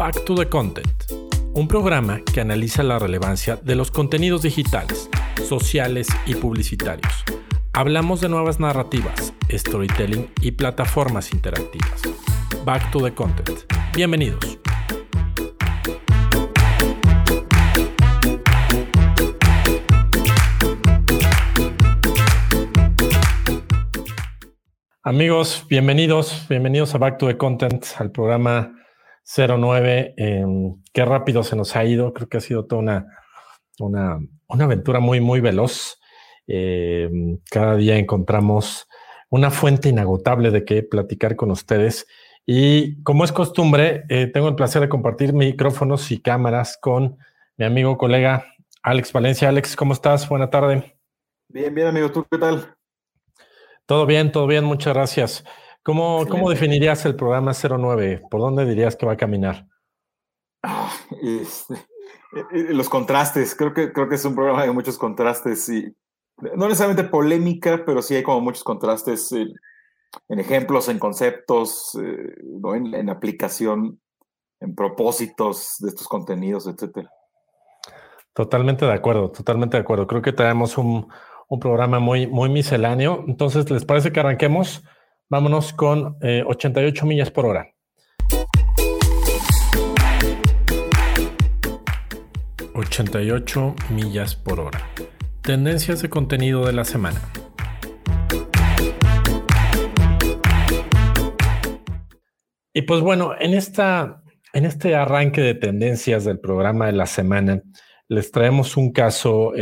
Back to the Content, un programa que analiza la relevancia de los contenidos digitales, sociales y publicitarios. Hablamos de nuevas narrativas, storytelling y plataformas interactivas. Back to the Content. Bienvenidos. Amigos, bienvenidos a Back to the Content, al programa 09. Qué rápido se nos ha ido. Creo que ha sido toda una aventura muy, muy veloz. Cada día encontramos una fuente inagotable de qué platicar con ustedes. Y como es costumbre, tengo el placer de compartir micrófonos y cámaras con mi amigo, colega Alex Valencia. Alex, ¿cómo estás? Buena tarde. Bien, amigo. ¿Tú qué tal? Todo bien, muchas gracias. ¿Cómo definirías el programa 09? ¿Por dónde dirías que va a caminar? Los contrastes. Creo que es un programa de muchos contrastes. Y no necesariamente polémica, pero sí hay como muchos contrastes en ejemplos, en conceptos, ¿no? en aplicación, en propósitos de estos contenidos, etcétera. Totalmente de acuerdo. Creo que traemos un programa muy, muy misceláneo. Entonces, ¿les parece que arranquemos? Vámonos con 88 millas por hora. 88 millas por hora. Tendencias de contenido de la semana. Y pues bueno, en este arranque de tendencias del programa de la semana, les traemos un caso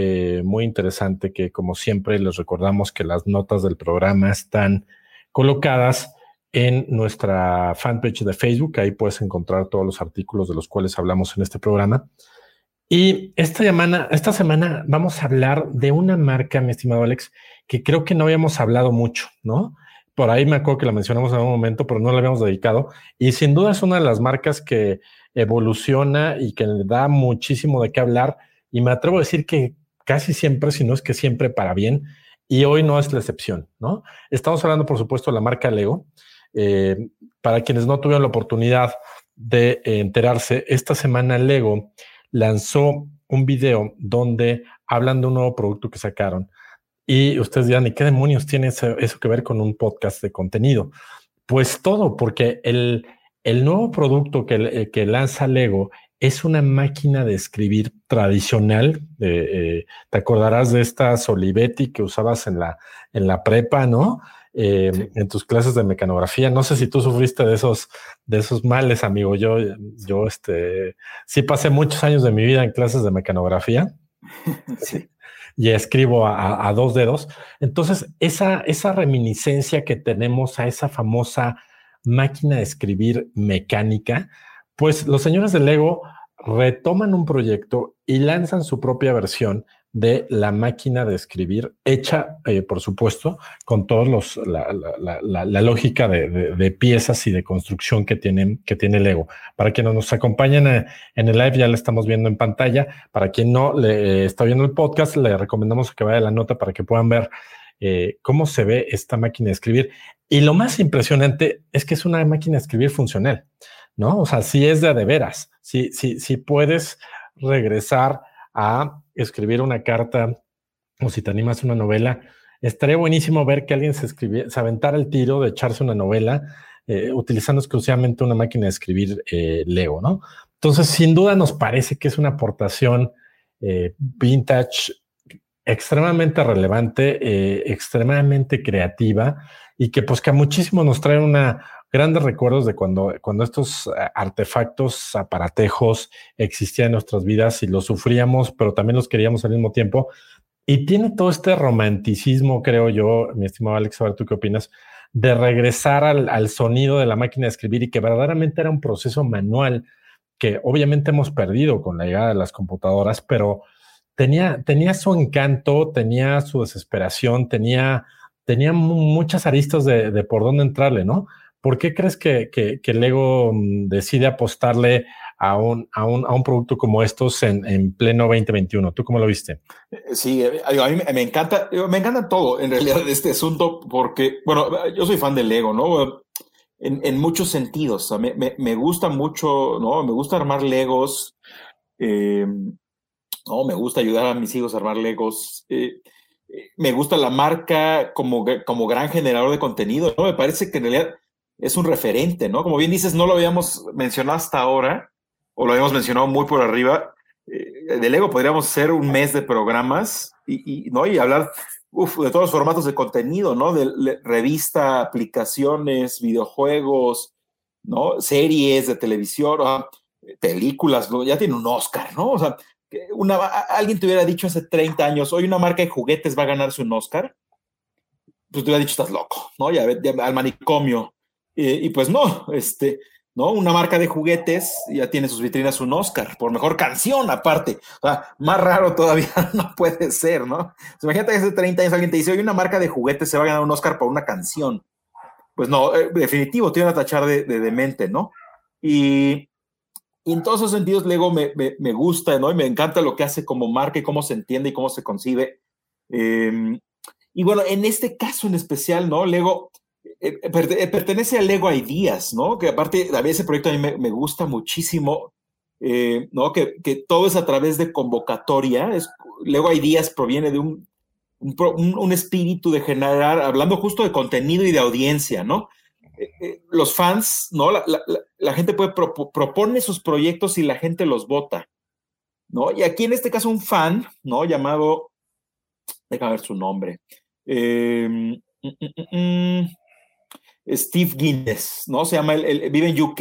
muy interesante que, como siempre, les recordamos que las notas del programa están colocadas en nuestra fanpage de Facebook. Ahí puedes encontrar todos los artículos de los cuales hablamos en este programa. Y esta semana vamos a hablar de una marca, mi estimado Alex, que creo que no habíamos hablado mucho, ¿no? Por ahí me acuerdo que la mencionamos en un momento, pero no la habíamos dedicado. Y sin duda es una de las marcas que evoluciona y que le da muchísimo de qué hablar, y me atrevo a decir que casi siempre, si no es que siempre, para bien, y hoy no es la excepción, ¿no? Estamos hablando, por supuesto, de la marca Lego. Para quienes no tuvieron la oportunidad de enterarse, esta semana Lego lanzó un video donde hablan de un nuevo producto que sacaron, y ustedes dirán, ¿y qué demonios tiene eso que ver con un podcast de contenido? Pues todo, porque el nuevo producto que lanza Lego es una máquina de escribir tradicional. Te acordarás de estas Olivetti que usabas en la prepa, ¿no? Sí. En tus clases de mecanografía. No sé si tú sufriste de esos males, amigo. Yo sí pasé muchos años de mi vida en clases de mecanografía. Sí. Y escribo a dos dedos. Entonces, esa reminiscencia que tenemos a esa famosa máquina de escribir mecánica, pues los señores de Lego retoman un proyecto y lanzan su propia versión de la máquina de escribir, hecha, por supuesto, con todos la lógica de piezas y de construcción que tiene Lego. Para quienes nos acompañan en el live, ya la estamos viendo en pantalla. Para quien no le está viendo el podcast, le recomendamos que vaya a la nota para que puedan ver cómo se ve esta máquina de escribir. Y lo más impresionante es que es una máquina de escribir funcional, ¿no? O sea, sí es de veras. Sí puedes regresar a escribir una carta, o si te animas a una novela, estaría buenísimo ver que alguien se aventara el tiro de echarse una novela utilizando exclusivamente una máquina de escribir Lego, ¿no? Entonces, sin duda nos parece que es una aportación vintage, extremadamente relevante, extremadamente creativa, y que pues que a muchísimos nos traen grandes recuerdos de cuando estos artefactos, aparatejos existían en nuestras vidas y los sufríamos, pero también los queríamos al mismo tiempo. Y tiene todo este romanticismo, creo yo, mi estimado Alex, a ver tú qué opinas, de regresar al sonido de la máquina de escribir, y que verdaderamente era un proceso manual que obviamente hemos perdido con la llegada de las computadoras, pero tenía su encanto, tenía su desesperación, tenía muchas aristas de por dónde entrarle, ¿no? ¿Por qué crees que Lego decide apostarle a un producto como estos en pleno 2021? ¿Tú cómo lo viste? Sí, a mí me encanta todo en realidad de este asunto, porque, bueno, yo soy fan de Lego, ¿no? en muchos sentidos. O sea, me gusta mucho, ¿no? Me gusta armar Legos. No, me gusta ayudar a mis hijos a armar Legos. Me gusta la marca como gran generador de contenido, ¿no? Me parece que en realidad es un referente, ¿no? Como bien dices, no lo habíamos mencionado hasta ahora, o lo habíamos mencionado muy por arriba. De Lego podríamos hacer un mes de programas y hablar de todos los formatos de contenido, ¿no? De revista, aplicaciones, videojuegos, ¿no? Series de televisión, películas, ¿no? Ya tiene un Oscar, ¿no? O sea, alguien te hubiera dicho hace 30 años, hoy una marca de juguetes va a ganarse un Oscar, pues te hubiera dicho, estás loco, ¿no? Ya al manicomio. Y pues no, ¿no? Una marca de juguetes ya tiene sus vitrinas un Oscar, por mejor canción aparte. O sea, más raro todavía no puede ser, ¿no? O sea, imagínate que hace 30 años alguien te dice, oye, una marca de juguetes se va a ganar un Oscar por una canción. Pues no, definitivo, te van a tachar de demente, ¿no? Y en todos esos sentidos, Lego me gusta, ¿no? Y me encanta lo que hace como marca y cómo se entiende y cómo se concibe. Y bueno, en este caso en especial, ¿no? Lego pertenece a Lego Ideas, ¿no? Que aparte, a mí ese proyecto a mí me gusta muchísimo, ¿no? Que todo es a través de convocatoria. Lego Ideas proviene de un espíritu de generar, hablando justo de contenido y de audiencia, ¿no? Los fans, ¿no? La gente puede propone sus proyectos y la gente los vota, ¿no? Y aquí en este caso un fan, ¿no? Llamado, déjame ver su nombre, Steve Guinness, ¿no? Se llama, vive en UK,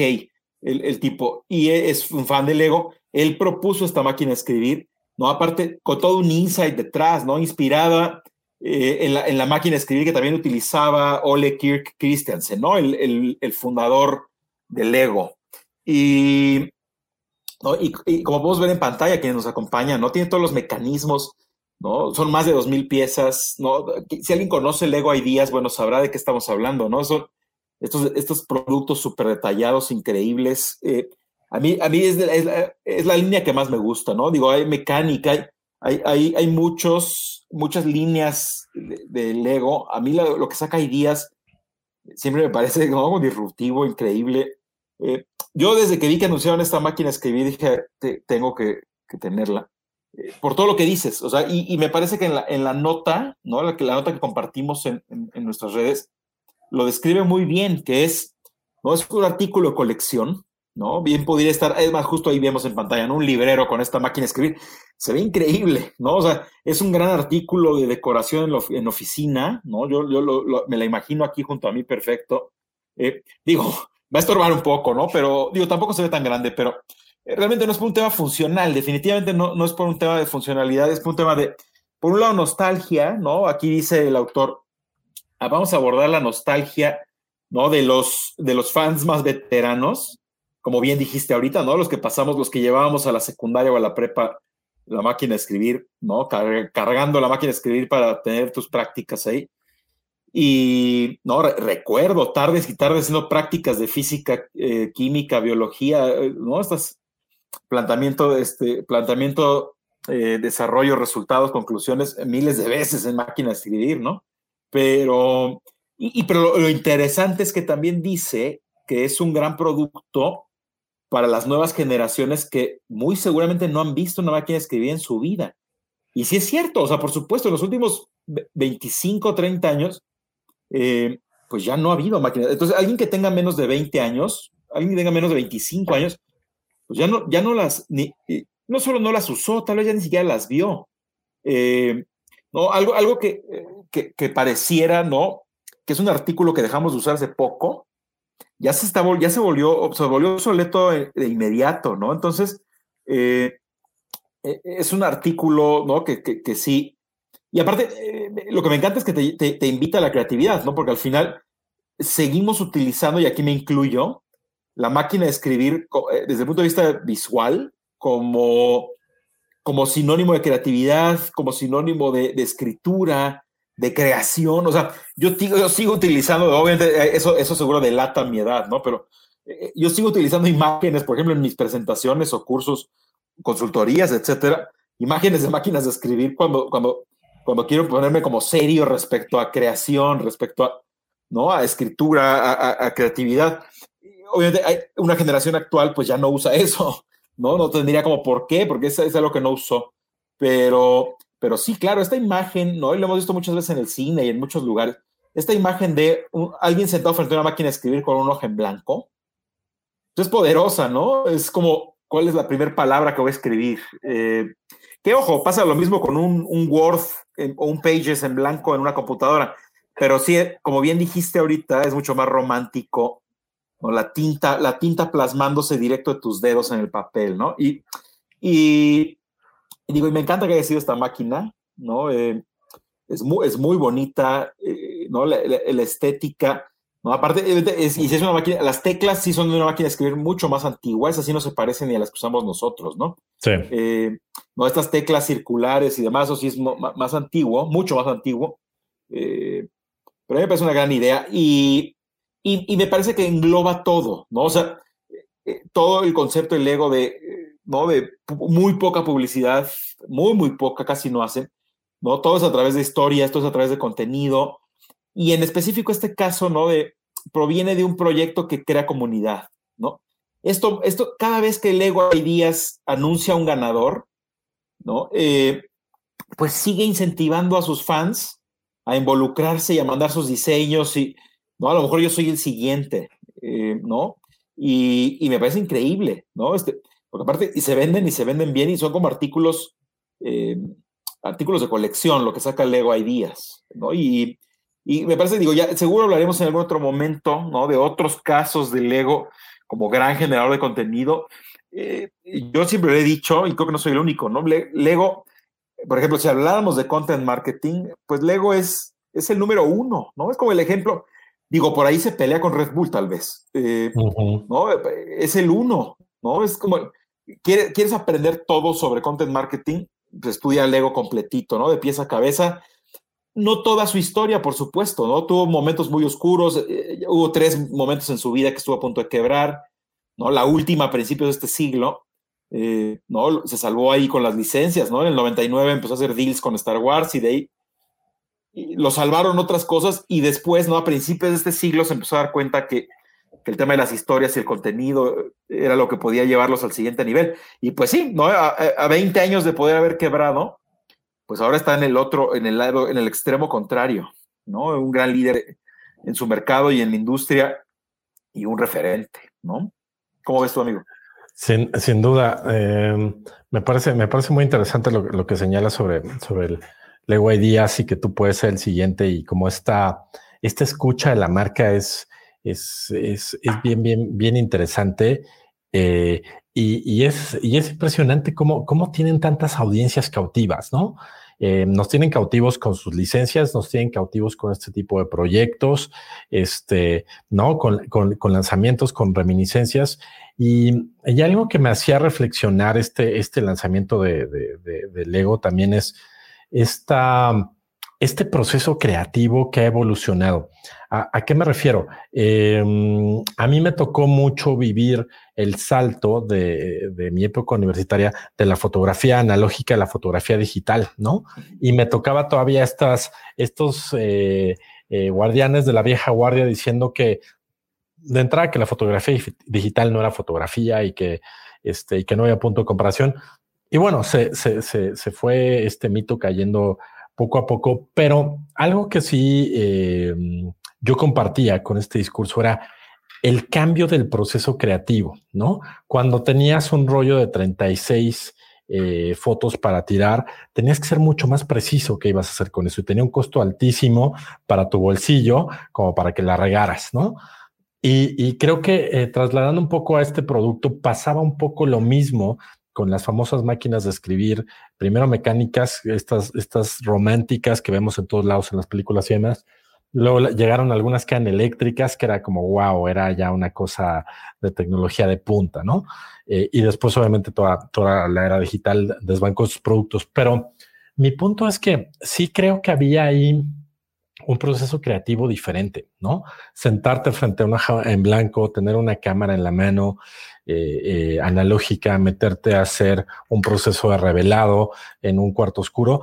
el tipo, y es un fan de Lego. Él propuso esta máquina de escribir, ¿no? Aparte, con todo un insight detrás, ¿no? Inspirada en la máquina de escribir que también utilizaba Ole Kirk Christiansen, ¿no? El fundador de Lego. ¿no? Y como podemos ver en pantalla, quienes nos acompañan, ¿no? Tiene todos los mecanismos, ¿no? Son más de 2,000 piezas, ¿no? Si alguien conoce Lego Ideas, bueno, sabrá de qué estamos hablando, ¿no? Son estos productos súper detallados, increíbles. A mí es la línea que más me gusta, ¿no? Digo, hay mecánica, hay muchas líneas de Lego. A mí lo que saca Ideas siempre me parece, ¿no? Como disruptivo, increíble. Yo desde que vi que anunciaron esta máquina de escribir, dije, tengo que tenerla. Por todo lo que dices, o sea, y me parece que en la nota, ¿no? La nota que compartimos en nuestras redes lo describe muy bien, que es, ¿no? Es un artículo de colección, ¿no? Bien podría estar, es más, justo ahí vemos en pantalla, ¿no? Un librero con esta máquina de escribir. Se ve increíble, ¿no? O sea, es un gran artículo de decoración en oficina, ¿no? Yo me la imagino aquí junto a mí, perfecto. Digo, va a estorbar un poco, ¿no? Pero, digo, tampoco se ve tan grande, pero realmente no es por un tema funcional, definitivamente no es por un tema de funcionalidad, es por un tema de, por un lado, nostalgia, ¿no? Aquí dice el autor, vamos a abordar la nostalgia, ¿no? De los fans más veteranos, como bien dijiste ahorita, ¿no? Los que llevábamos a la secundaria o a la prepa la máquina de escribir, ¿no? Cargando la máquina de escribir para tener tus prácticas ahí. Y no recuerdo tardes y tardes haciendo prácticas de física, química, biología, ¿no? Estas planteamiento, desarrollo, resultados, conclusiones, miles de veces en máquina de escribir, ¿no? Pero, pero lo interesante es que también dice que es un gran producto para las nuevas generaciones que muy seguramente no han visto una máquina de escribir en su vida. Y sí es cierto, o sea, por supuesto, en los últimos 25, 30 años, pues ya no ha habido máquinas. Entonces, alguien que tenga menos de 20 años, alguien que tenga menos de 25 años, pues ya no las, no solo no las usó, tal vez ya ni siquiera las vio. No, algo que pareciera, ¿no? Que es un artículo que dejamos de usar hace poco, ya se volvió obsoleto de inmediato, ¿no? Entonces, es un artículo, ¿no? Que sí. Y aparte, lo que me encanta es que te invita a la creatividad, ¿no? Porque al final seguimos utilizando, y aquí me incluyo, la máquina de escribir desde el punto de vista visual como sinónimo de creatividad, como sinónimo de escritura, de creación. O sea, yo sigo utilizando, obviamente eso seguro delata mi edad, ¿no? Pero yo sigo utilizando imágenes, por ejemplo, en mis presentaciones o cursos, consultorías, etcétera, imágenes de máquinas de escribir cuando quiero ponerme como serio respecto a creación, respecto a, ¿no? A escritura, a creatividad. Obviamente hay una generación actual pues ya no usa eso, ¿no? No tendría como por qué, porque es algo que no usó. Pero sí, claro, esta imagen, ¿no? Y lo hemos visto muchas veces en el cine y en muchos lugares. Esta imagen de alguien sentado frente a una máquina de escribir con un hoja en blanco es poderosa, ¿no? Es como, ¿cuál es la primera palabra que voy a escribir? Que, ojo, pasa lo mismo con un Word o un Pages en blanco en una computadora. Pero sí, como bien dijiste ahorita, es mucho más romántico, ¿no? La tinta plasmándose directo de tus dedos en el papel, ¿no? Y digo, y me encanta que haya sido esta máquina, ¿no? Es muy bonita, ¿no? La estética, ¿no? Aparte, y si es una máquina, las teclas sí son de una máquina de escribir mucho más antigua, esas sí no se parecen ni a las que usamos nosotros, ¿no? Sí. No, estas teclas circulares y demás, eso sí es más antiguo, mucho más antiguo. Pero a mí me parece una gran idea y me parece que engloba todo, ¿no? O sea, todo el concepto del Lego ¿no? De muy poca publicidad, muy poca, casi no hacen, ¿no? Todo es a través de historias, todo es a través de contenido. Y en específico este caso, ¿no? Proviene de un proyecto que crea comunidad, ¿no? Esto cada vez que Lego Ideas anuncia un ganador, ¿no? Pues sigue incentivando a sus fans a involucrarse y a mandar sus diseños y, ¿no? A lo mejor yo soy el siguiente, ¿no? Y me parece increíble, ¿no? Porque aparte y se venden bien y son como artículos de colección, lo que saca Lego Ideas, ¿no? Y me parece, digo, ya seguro hablaremos en algún otro momento, ¿no? De otros casos de Lego como gran generador de contenido. Yo siempre lo he dicho, y creo que no soy el único, ¿no? Lego, por ejemplo, si habláramos de content marketing, pues Lego es el número uno, ¿no? Es como el ejemplo, digo, por ahí se pelea con Red Bull tal vez, ¿no? Es el uno, ¿no? Es como, ¿quieres aprender todo sobre content marketing? Pues estudia Lego completito, ¿no? De pies a cabeza. No toda su historia, por supuesto, ¿no? Tuvo momentos muy oscuros, hubo 3 momentos en su vida que estuvo a punto de quebrar, ¿no? La última a principios de este siglo, ¿no? Se salvó ahí con las licencias, ¿no? En el 99 empezó a hacer deals con Star Wars y de ahí lo salvaron otras cosas y después, ¿no? A principios de este siglo se empezó a dar cuenta que el tema de las historias y el contenido era lo que podía llevarlos al siguiente nivel. Y pues sí, ¿no? A 20 años de poder haber quebrado, pues ahora está en el otro, en el lado, en el extremo contrario, ¿no? Un gran líder en su mercado y en la industria y un referente, ¿no? ¿Cómo ves tú, amigo? Sin duda, me parece muy interesante lo que señala sobre el Lego Ideas y que tú puedes ser el siguiente y como esta escucha de la marca es bien interesante. Y es impresionante cómo tienen tantas audiencias cautivas, ¿no? Nos tienen cautivos con sus licencias, nos tienen cautivos con este tipo de proyectos, ¿no? Con lanzamientos, con reminiscencias. Y algo que me hacía reflexionar este lanzamiento de Lego también es este proceso creativo que ha evolucionado. ¿A qué me refiero? A mí me tocó mucho vivir el salto de mi época universitaria de la fotografía analógica a la fotografía digital, ¿no? Y me tocaba todavía estos guardianes de la vieja guardia diciendo que, de entrada, que la fotografía digital no era fotografía y que no había punto de comparación. Y bueno, se fue este mito cayendo poco a poco, pero algo que sí yo compartía con este discurso era el cambio del proceso creativo, ¿no? Cuando tenías un rollo de 36 fotos para tirar, tenías que ser mucho más preciso qué ibas a hacer con eso y tenía un costo altísimo para tu bolsillo como para que la regaras, ¿no? Y creo que trasladando un poco a este producto pasaba un poco lo mismo con las famosas máquinas de escribir, primero mecánicas, estas románticas que vemos en todos lados en las películas y demás. Luego llegaron algunas que eran eléctricas, que era como wow, era ya una cosa de tecnología de punta, ¿no? Y después obviamente toda la era digital desbancó sus productos. Pero mi punto es que sí creo que había ahí un proceso creativo diferente, ¿no? Sentarte frente a una hoja en blanco, tener una cámara en la mano analógica, meterte a hacer un proceso de revelado en un cuarto oscuro.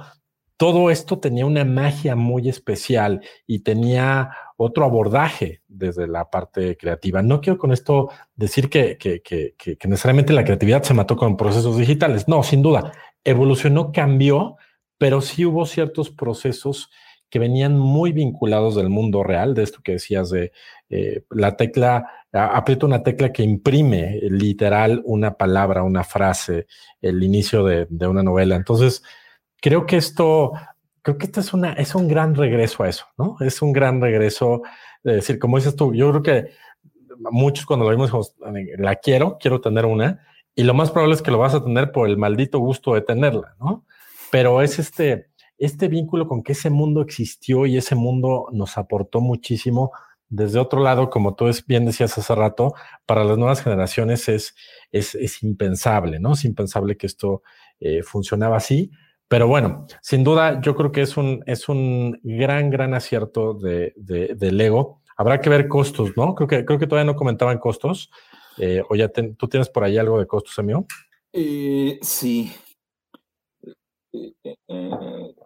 todo esto tenía una magia muy especial y tenía otro abordaje desde la parte creativa. No quiero con esto decir que necesariamente la creatividad se mató con procesos digitales. No, sin duda. Evolucionó, cambió, pero sí hubo ciertos procesos que venían muy vinculados del mundo real, de esto que decías de la tecla, aprieto una tecla que imprime literal una palabra, una frase, el inicio de una novela. Entonces, creo que esto es un gran regreso a eso, ¿no? Es un gran regreso, es decir, como dices tú, yo creo que muchos cuando lo vimos dijimos, la quiero tener una, y lo más probable es que lo vas a tener por el maldito gusto de tenerla, ¿no? Pero es este vínculo con que ese mundo existió y ese mundo nos aportó muchísimo. Desde otro lado, como tú bien decías hace rato, para las nuevas generaciones es impensable, ¿no? Es impensable que esto funcionaba así. Pero bueno, sin duda, yo creo que es un gran acierto de Lego. Habrá que ver costos, ¿no? Creo que todavía no comentaban costos. O ya tú tienes por ahí algo de costos, amigo. Sí.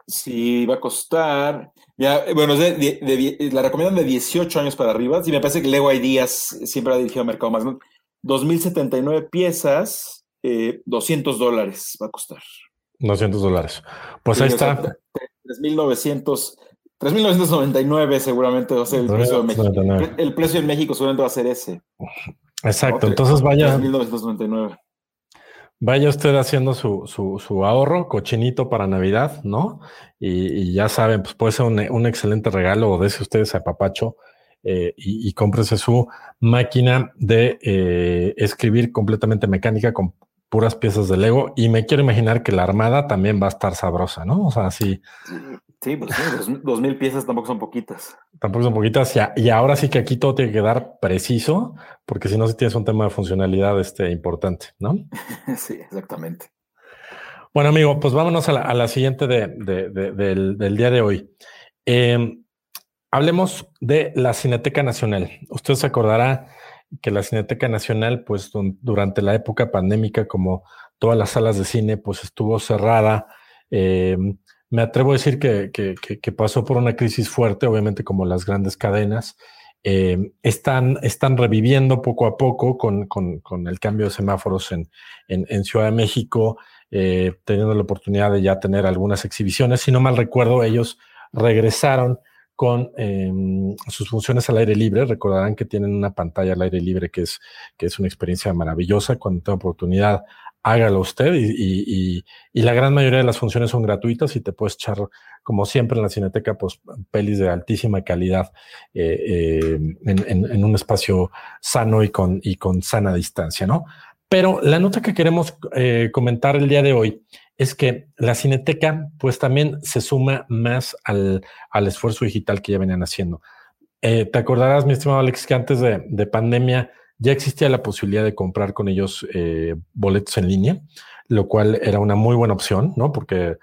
Sí, va a costar. Ya, bueno, la recomiendan de 18 años para arriba. Sí, me parece que Lego Ideas siempre ha dirigido a mercado más, ¿no? 2,079 piezas, $200 va a costar. $200. Pues sí, ahí está. O sea, 3,999 seguramente va a ser el precio de México. El precio en México seguramente va a ser ese. Exacto, ¿no? Entonces vaya. 3,999. Vaya usted haciendo su ahorro, cochinito para Navidad, ¿no? Y ya saben, pues puede ser un excelente regalo, o dese ustedes a papacho y cómprese su máquina de escribir completamente mecánica con puras piezas de Lego. Y me quiero imaginar que la armada también va a estar sabrosa, ¿no? O sea, sí. Sí, pues sí, 2,000 piezas tampoco son poquitas. Tampoco son poquitas. Y ahora sí que aquí todo tiene que quedar preciso, porque si no, si tienes un tema de funcionalidad importante, ¿no? Sí, exactamente. Bueno, amigo, pues vámonos a la siguiente del día de hoy. Hablemos de la Cineteca Nacional. Usted se acordará que la Cineteca Nacional, pues durante la época pandémica, como todas las salas de cine, pues estuvo cerrada. Me atrevo a decir que pasó por una crisis fuerte, obviamente como las grandes cadenas. Están reviviendo poco a poco con el cambio de semáforos en Ciudad de México, teniendo la oportunidad de ya tener algunas exhibiciones. Si no mal recuerdo, ellos regresaron con sus funciones al aire libre. Recordarán que tienen una pantalla al aire libre que es una experiencia maravillosa. Cuando tenga oportunidad, hágalo usted y la gran mayoría de las funciones son gratuitas y te puedes echar, como siempre en la Cineteca, pues pelis de altísima calidad en un espacio sano y con sana distancia, ¿no? Pero la nota que queremos comentar el día de hoy es que la Cineteca pues también se suma más al esfuerzo digital que ya venían haciendo. Te acordarás, mi estimado Alex, que antes de pandemia ya existía la posibilidad de comprar con ellos boletos en línea, lo cual era una muy buena opción, ¿no? Porque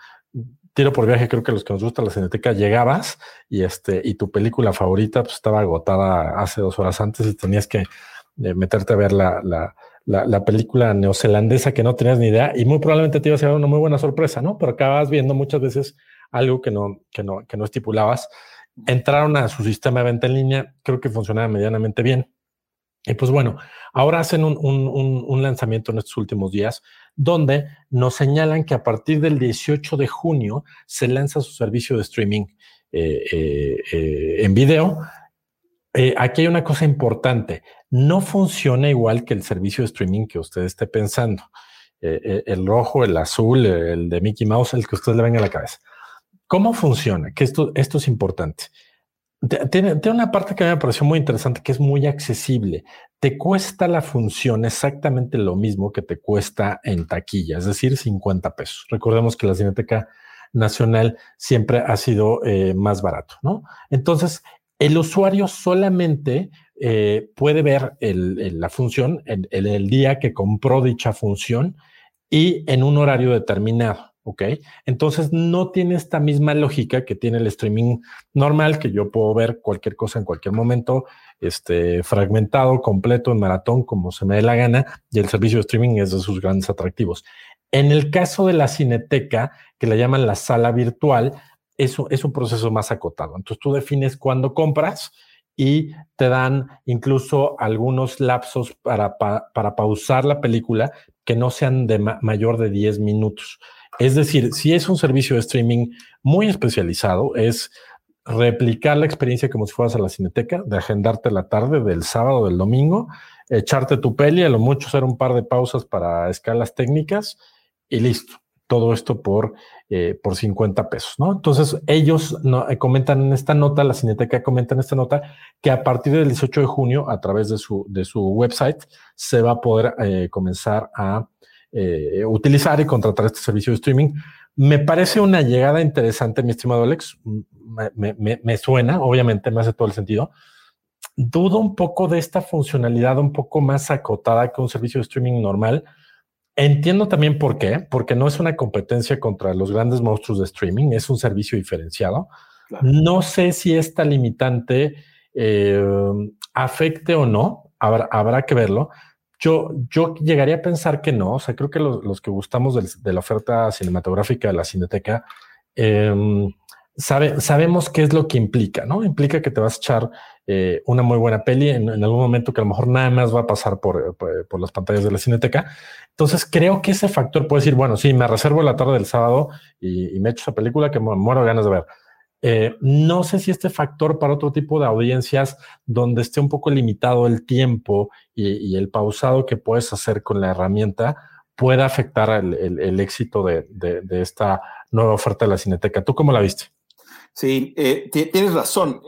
tiro por viaje, creo que los que nos gusta la Cineteca, llegabas y tu película favorita pues estaba agotada hace 2 horas antes y tenías que meterte a ver la película neozelandesa que no tenías ni idea y muy probablemente te iba a ser una muy buena sorpresa, ¿no? Pero acabas viendo muchas veces algo que no estipulabas. Entraron a su sistema de venta en línea, creo que funcionaba medianamente bien. Y pues bueno, ahora hacen un lanzamiento en estos últimos días donde nos señalan que a partir del 18 de junio se lanza su servicio de streaming en video. Aquí hay una cosa importante. No funciona igual que el servicio de streaming que usted esté pensando. El rojo, el azul, el de Mickey Mouse, el que usted le venga a la cabeza. ¿Cómo funciona? Que esto es importante. Tiene una parte que me pareció muy interesante, que es muy accesible. Te cuesta la función exactamente lo mismo que te cuesta en taquilla, es decir, $50. Recordemos que la Cineteca Nacional siempre ha sido más barato, ¿no? Entonces, el usuario solamente puede ver la función el día que compró dicha función y en un horario determinado. ¿Ok? Entonces no tiene esta misma lógica que tiene el streaming normal, que yo puedo ver cualquier cosa en cualquier momento, fragmentado, completo, en maratón, como se me dé la gana, y el servicio de streaming es de sus grandes atractivos. En el caso de la Cineteca, que la llaman la sala virtual, eso es un proceso más acotado. Entonces tú defines cuándo compras y te dan incluso algunos lapsos para pausar la película que no sean de mayor de 10 minutos. Es decir, si es un servicio de streaming muy especializado, es replicar la experiencia como si fueras a la Cineteca, de agendarte la tarde del sábado o del domingo, echarte tu peli, a lo mucho hacer un par de pausas para escalas técnicas y listo. Todo esto por 50 pesos, ¿no? Entonces, ellos comentan en esta nota, la Cineteca comenta en esta nota, que a partir del 18 de junio, a través de su website, se va a poder comenzar a utilizar y contratar este servicio de streaming. Me parece una llegada interesante, mi estimado Alex. Me suena, obviamente, me hace todo el sentido. Dudo un poco de esta funcionalidad un poco más acotada que un servicio de streaming normal. Entiendo también por qué, porque no es una competencia contra los grandes monstruos de streaming, es un servicio diferenciado. Claro. No sé si esta limitante afecte o no, habrá que verlo. Yo llegaría a pensar que no, o sea, creo que los que gustamos de la oferta cinematográfica de la Cineteca sabemos qué es lo que implica, ¿no? Implica que te vas a echar una muy buena peli en algún momento que a lo mejor nada más va a pasar por las pantallas de la Cineteca. Entonces creo que ese factor puede decir, bueno, sí, me reservo la tarde del sábado y me echo esa película que me muero de ganas de ver. No sé si este factor para otro tipo de audiencias donde esté un poco limitado el tiempo y el pausado que puedes hacer con la herramienta pueda afectar el éxito de esta nueva oferta de la Cineteca. ¿Tú cómo la viste? Sí, tienes razón.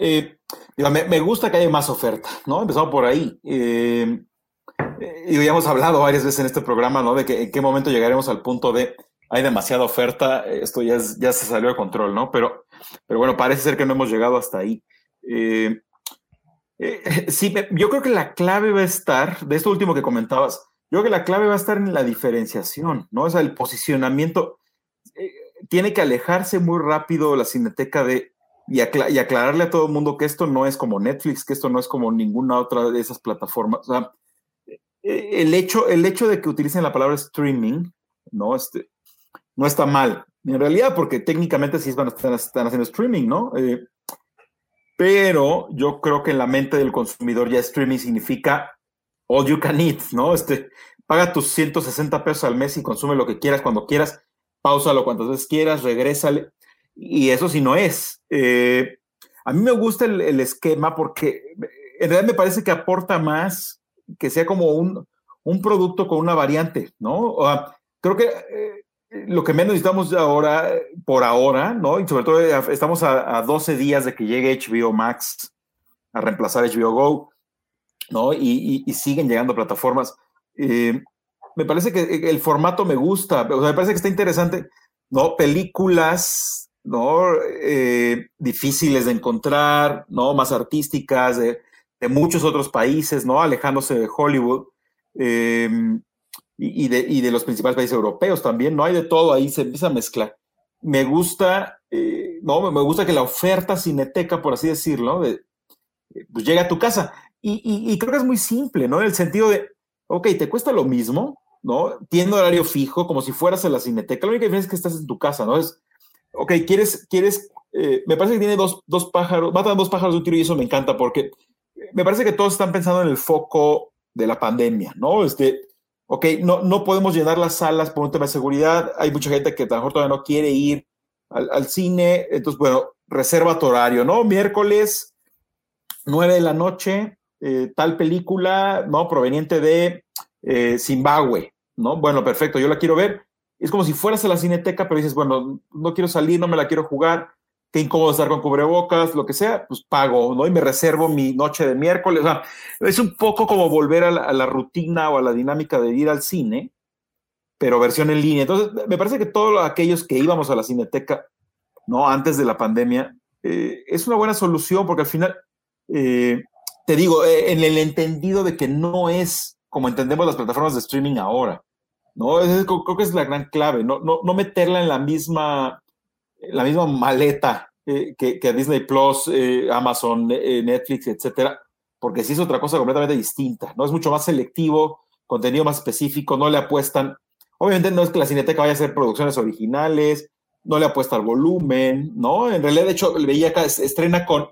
Me gusta que haya más oferta, ¿no? Empezamos por ahí. Y ya hemos hablado varias veces en este programa, ¿no? De que en qué momento llegaremos al punto de hay demasiada oferta, esto ya se salió de control, ¿no? Pero bueno, parece ser que no hemos llegado hasta ahí. Sí, yo creo que la clave va a estar, de esto último que comentabas, yo creo que la clave va a estar en la diferenciación, ¿no? O sea, el posicionamiento. Tiene que alejarse muy rápido la Cineteca y aclararle a todo el mundo que esto no es como Netflix, que esto no es como ninguna otra de esas plataformas. O sea, el hecho de que utilicen la palabra streaming, ¿no? No está mal, en realidad, porque técnicamente sí están haciendo streaming, ¿no? Pero yo creo que en la mente del consumidor ya streaming significa all you can eat, ¿no? Paga tus 160 pesos al mes y consume lo que quieras, cuando quieras, páusalo cuantas veces quieras, regrésale, y eso sí no es. A mí me gusta el esquema porque en realidad me parece que aporta más que sea como un producto con una variante, ¿no? Creo que lo que menos necesitamos ahora, por ahora, ¿no? Y sobre todo estamos a 12 días de que llegue HBO Max a reemplazar HBO Go, ¿no? Y siguen llegando plataformas. Me parece que el formato me gusta, o sea, me parece que está interesante, ¿no? Películas, ¿no? Difíciles de encontrar, ¿no? Más artísticas, de muchos otros países, ¿no? Alejándose de Hollywood y de los principales países europeos también, ¿no? Hay de todo, ahí se empieza a mezclar. Me gusta, ¿no? Me gusta que la oferta Cineteca, por así decirlo, pues llegue a tu casa. Y creo que es muy simple, ¿no? En el sentido de, ok, te cuesta lo mismo, ¿no? Tiene horario fijo, como si fueras a la Cineteca. La única diferencia es que estás en tu casa, ¿no? Es, ok, me parece que tiene dos pájaros, matan dos pájaros de un tiro y eso me encanta porque me parece que todos están pensando en el foco de la pandemia, ¿no? Ok, no podemos llenar las salas por un tema de seguridad. Hay mucha gente que a lo mejor todavía no quiere ir al cine. Entonces, bueno, reserva tu horario, ¿no? Miércoles, 9 de la noche, tal película, ¿no? Proveniente de Zimbabue, ¿no? Bueno, perfecto, yo la quiero ver. Es como si fueras a la Cineteca, pero dices, bueno, no quiero salir, no me la quiero jugar, qué incómodo estar con cubrebocas, lo que sea, pues pago, ¿no? Y me reservo mi noche de miércoles. O sea, es un poco como volver a la rutina o a la dinámica de ir al cine, pero versión en línea. Entonces, me parece que todos aquellos que íbamos a la Cineteca, ¿no? Antes de la pandemia, es una buena solución porque al final, te digo, en el entendido de que no es como entendemos las plataformas de streaming ahora, ¿no? Creo que es la gran clave, no meterla en la misma maleta que Disney Plus, Amazon, Netflix, etcétera, porque sí es otra cosa completamente distinta, ¿no? Es mucho más selectivo, contenido más específico, no le apuestan Obviamente no es que la Cineteca vaya a hacer producciones originales, no le apuesta al volumen, ¿no? En realidad, de hecho, veía acá, estrena con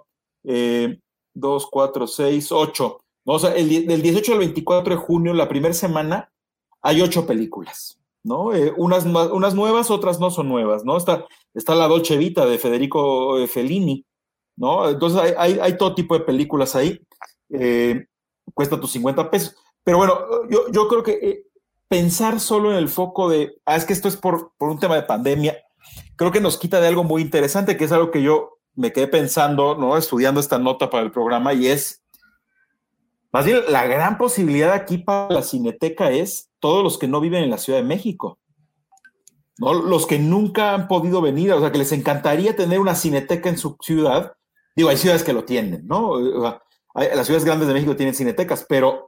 2, 4, 6, 8. ¿No? O sea, del 18 al 24 de junio, la primera semana, hay 8 películas, ¿no? Unas nuevas, otras no son nuevas, ¿no? Está La Dolce Vita de Federico Fellini, ¿no? Entonces hay todo tipo de películas ahí. Cuesta tus $50. Pero bueno, yo creo que pensar solo en el foco de, es que esto es por un tema de pandemia, creo que nos quita de algo muy interesante, que es algo que yo me quedé pensando, ¿no? Estudiando esta nota para el programa, y es, más bien, la gran posibilidad aquí para la Cineteca es todos los que no viven en la Ciudad de México, ¿no? Los que nunca han podido venir, o sea, que les encantaría tener una Cineteca en su ciudad. Digo, hay ciudades que lo tienen, ¿no? O sea, las ciudades grandes de México tienen cinetecas, pero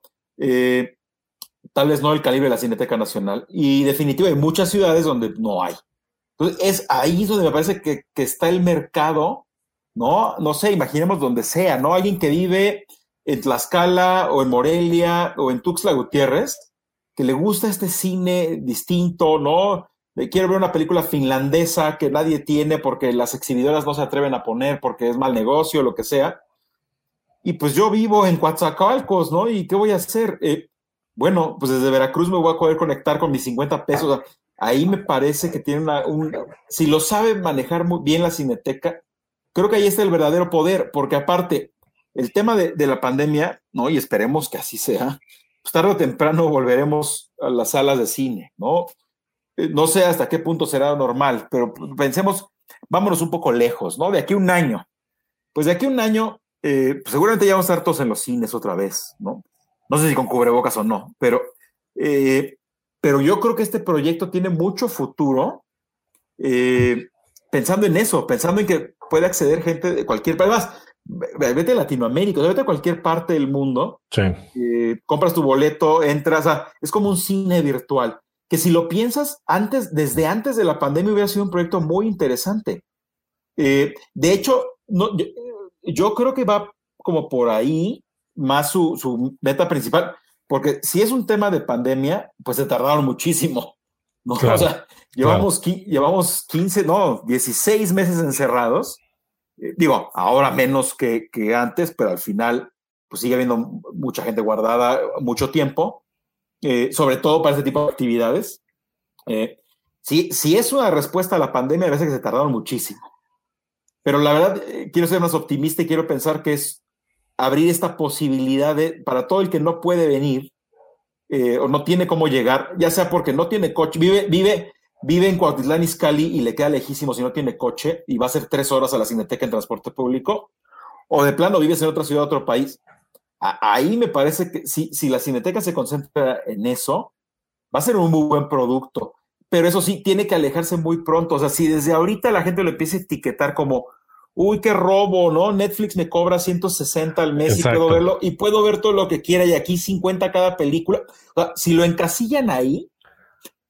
tal vez no el calibre de la Cineteca Nacional. Y definitivo, hay muchas ciudades donde no hay. Entonces, es ahí donde me parece que está el mercado, ¿no? No sé, imaginemos donde sea, ¿no? Alguien que vive en Tlaxcala o en Morelia o en Tuxtla Gutiérrez, que le gusta este cine distinto, ¿no? Quiere ver una película finlandesa que nadie tiene porque las exhibidoras no se atreven a poner porque es mal negocio, lo que sea. Y pues yo vivo en Coatzacoalcos, ¿no? ¿Y qué voy a hacer? Bueno, pues desde Veracruz me voy a poder conectar con mis $50. O sea, ahí me parece que tiene si lo sabe manejar muy bien la Cineteca, creo que ahí está el verdadero poder, porque aparte, el tema de la pandemia, ¿no? Y esperemos que así sea, pues tarde o temprano volveremos a las salas de cine, ¿no? No sé hasta qué punto será normal, pero pensemos, vámonos un poco lejos, ¿no? De aquí a un año. Pues de aquí a un año, pues seguramente ya vamos a estar todos en los cines otra vez, ¿no? No sé si con cubrebocas o no, pero yo creo que este proyecto tiene mucho futuro, pensando en eso, pensando en que puede acceder gente de cualquier país. Además, vete a Latinoamérica, vete a cualquier parte del mundo, sí. Compras tu boleto, entras, es como un cine virtual, que si lo piensas desde antes de la pandemia hubiera sido un proyecto muy interesante. De hecho, no, yo creo que va como por ahí más su meta principal, porque si es un tema de pandemia, pues se tardaron muchísimo, ¿no? Claro, o sea, llevamos 16 meses encerrados. Digo, ahora menos que antes, pero al final pues sigue habiendo mucha gente guardada mucho tiempo, sobre todo para este tipo de actividades. Si es una respuesta a la pandemia, a veces que se tardaron muchísimo. Pero la verdad, quiero ser más optimista y quiero pensar que es abrir esta posibilidad para todo el que no puede venir, o no tiene cómo llegar, ya sea porque no tiene coche, vive en Cuautitlán Izcalli y le queda lejísimo si no tiene coche y va a ser 3 horas a la Cineteca en transporte público, o de plano vives en otra ciudad, otro país. Ahí me parece que si la Cineteca se concentra en eso, va a ser un muy buen producto, pero eso sí, tiene que alejarse muy pronto. O sea, si desde ahorita la gente lo empieza a etiquetar como, uy, qué robo, ¿no? Netflix me cobra $160 al mes. Exacto. Y puedo verlo, y puedo ver todo lo que quiera, y aquí $50 cada película. O sea, si lo encasillan ahí,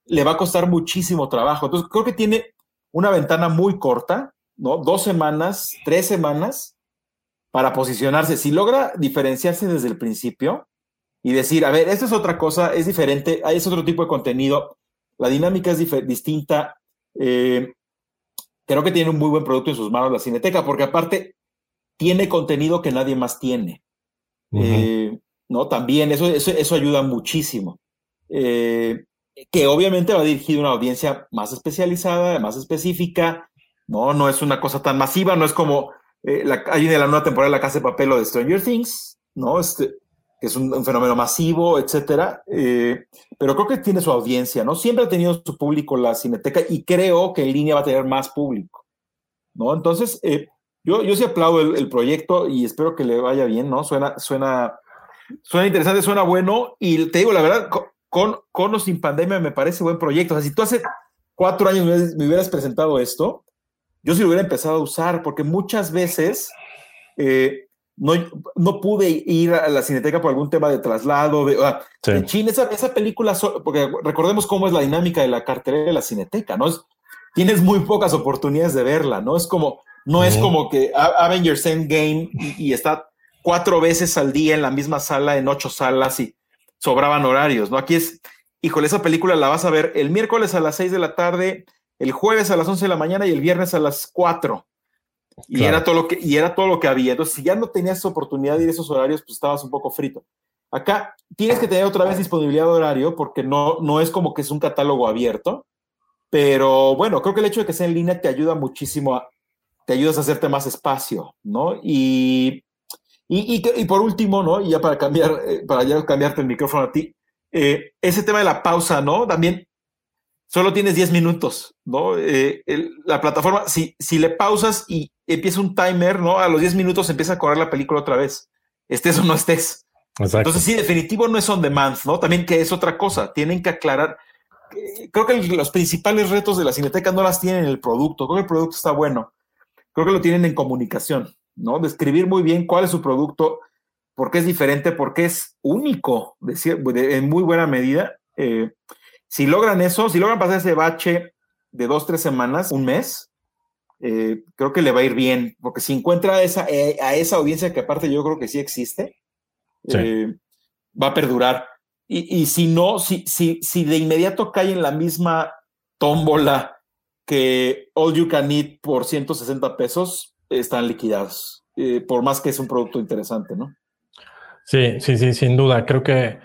le va a costar muchísimo trabajo. Entonces, creo que tiene una ventana muy corta, ¿no? 2 semanas, 3 semanas para posicionarse. Si logra diferenciarse desde el principio y decir, a ver, esto es otra cosa, es diferente, es otro tipo de contenido, la dinámica es distinta, creo que tiene un muy buen producto en sus manos la Cineteca, porque aparte tiene contenido que nadie más tiene. Uh-huh. ¿No? También eso ayuda muchísimo. Que obviamente va dirigido a una audiencia más especializada, más específica. No es una cosa tan masiva, no es como hay de la nueva temporada de La Casa de Papel o de Stranger Things, ¿no? Que es un fenómeno masivo, etcétera. Pero creo que tiene su audiencia, ¿no? Siempre ha tenido su público la Cineteca y creo que en línea va a tener más público, ¿no? Entonces, yo sí aplaudo el proyecto y espero que le vaya bien, ¿no? Suena interesante, suena bueno, y te digo la verdad, con o sin pandemia me parece buen proyecto. O sea, si tú hace 4 años me hubieras presentado esto, yo sí lo hubiera empezado a usar, porque muchas veces no pude ir a la Cineteca por algún tema de traslado. Sí. En China, esa película, porque recordemos cómo es la dinámica de la cartelera de la Cineteca, ¿no? Tienes muy pocas oportunidades de verla, ¿no? Es como, no es como que Avengers Endgame y está 4 veces al día en la misma sala, en 8 salas y sobraban horarios, ¿no? Aquí es híjole, esa película la vas a ver el miércoles a las 6 de la tarde, el jueves a las 11 de la mañana y el viernes a las 4. Claro. Y era todo lo que había. Entonces, si ya no tenías oportunidad de ir a esos horarios, pues estabas un poco frito. Acá tienes que tener otra vez disponibilidad de horario, porque no es como que es un catálogo abierto, pero bueno, creo que el hecho de que sea en línea te ayuda muchísimo, te ayudas a hacerte más espacio, ¿no? Y por último, ¿no? Y ya para cambiarte el micrófono a ti, ese tema de la pausa, ¿no? También solo tienes 10 minutos, ¿no? La plataforma, si le pausas y empieza un timer, ¿no? A los 10 minutos empieza a correr la película otra vez, estés o no estés. Exacto. Entonces, sí, definitivo no es on demand, ¿no? También que es otra cosa, tienen que aclarar. Creo que los principales retos de la Cineteca no las tienen en el producto. Creo que el producto está bueno. Creo que lo tienen en comunicación, ¿no? Describir muy bien cuál es su producto, por qué es diferente, por qué es único, en muy buena medida. Si logran eso, si logran pasar ese bache de 2-3 semanas, un mes, creo que le va a ir bien, porque si encuentra a esa audiencia, que aparte yo creo que sí existe, sí, va a perdurar. Y si no, si de inmediato cae en la misma tómbola que All You Can Eat por $160, están liquidados, por más que es un producto interesante, ¿no? Sí, sin duda. Creo que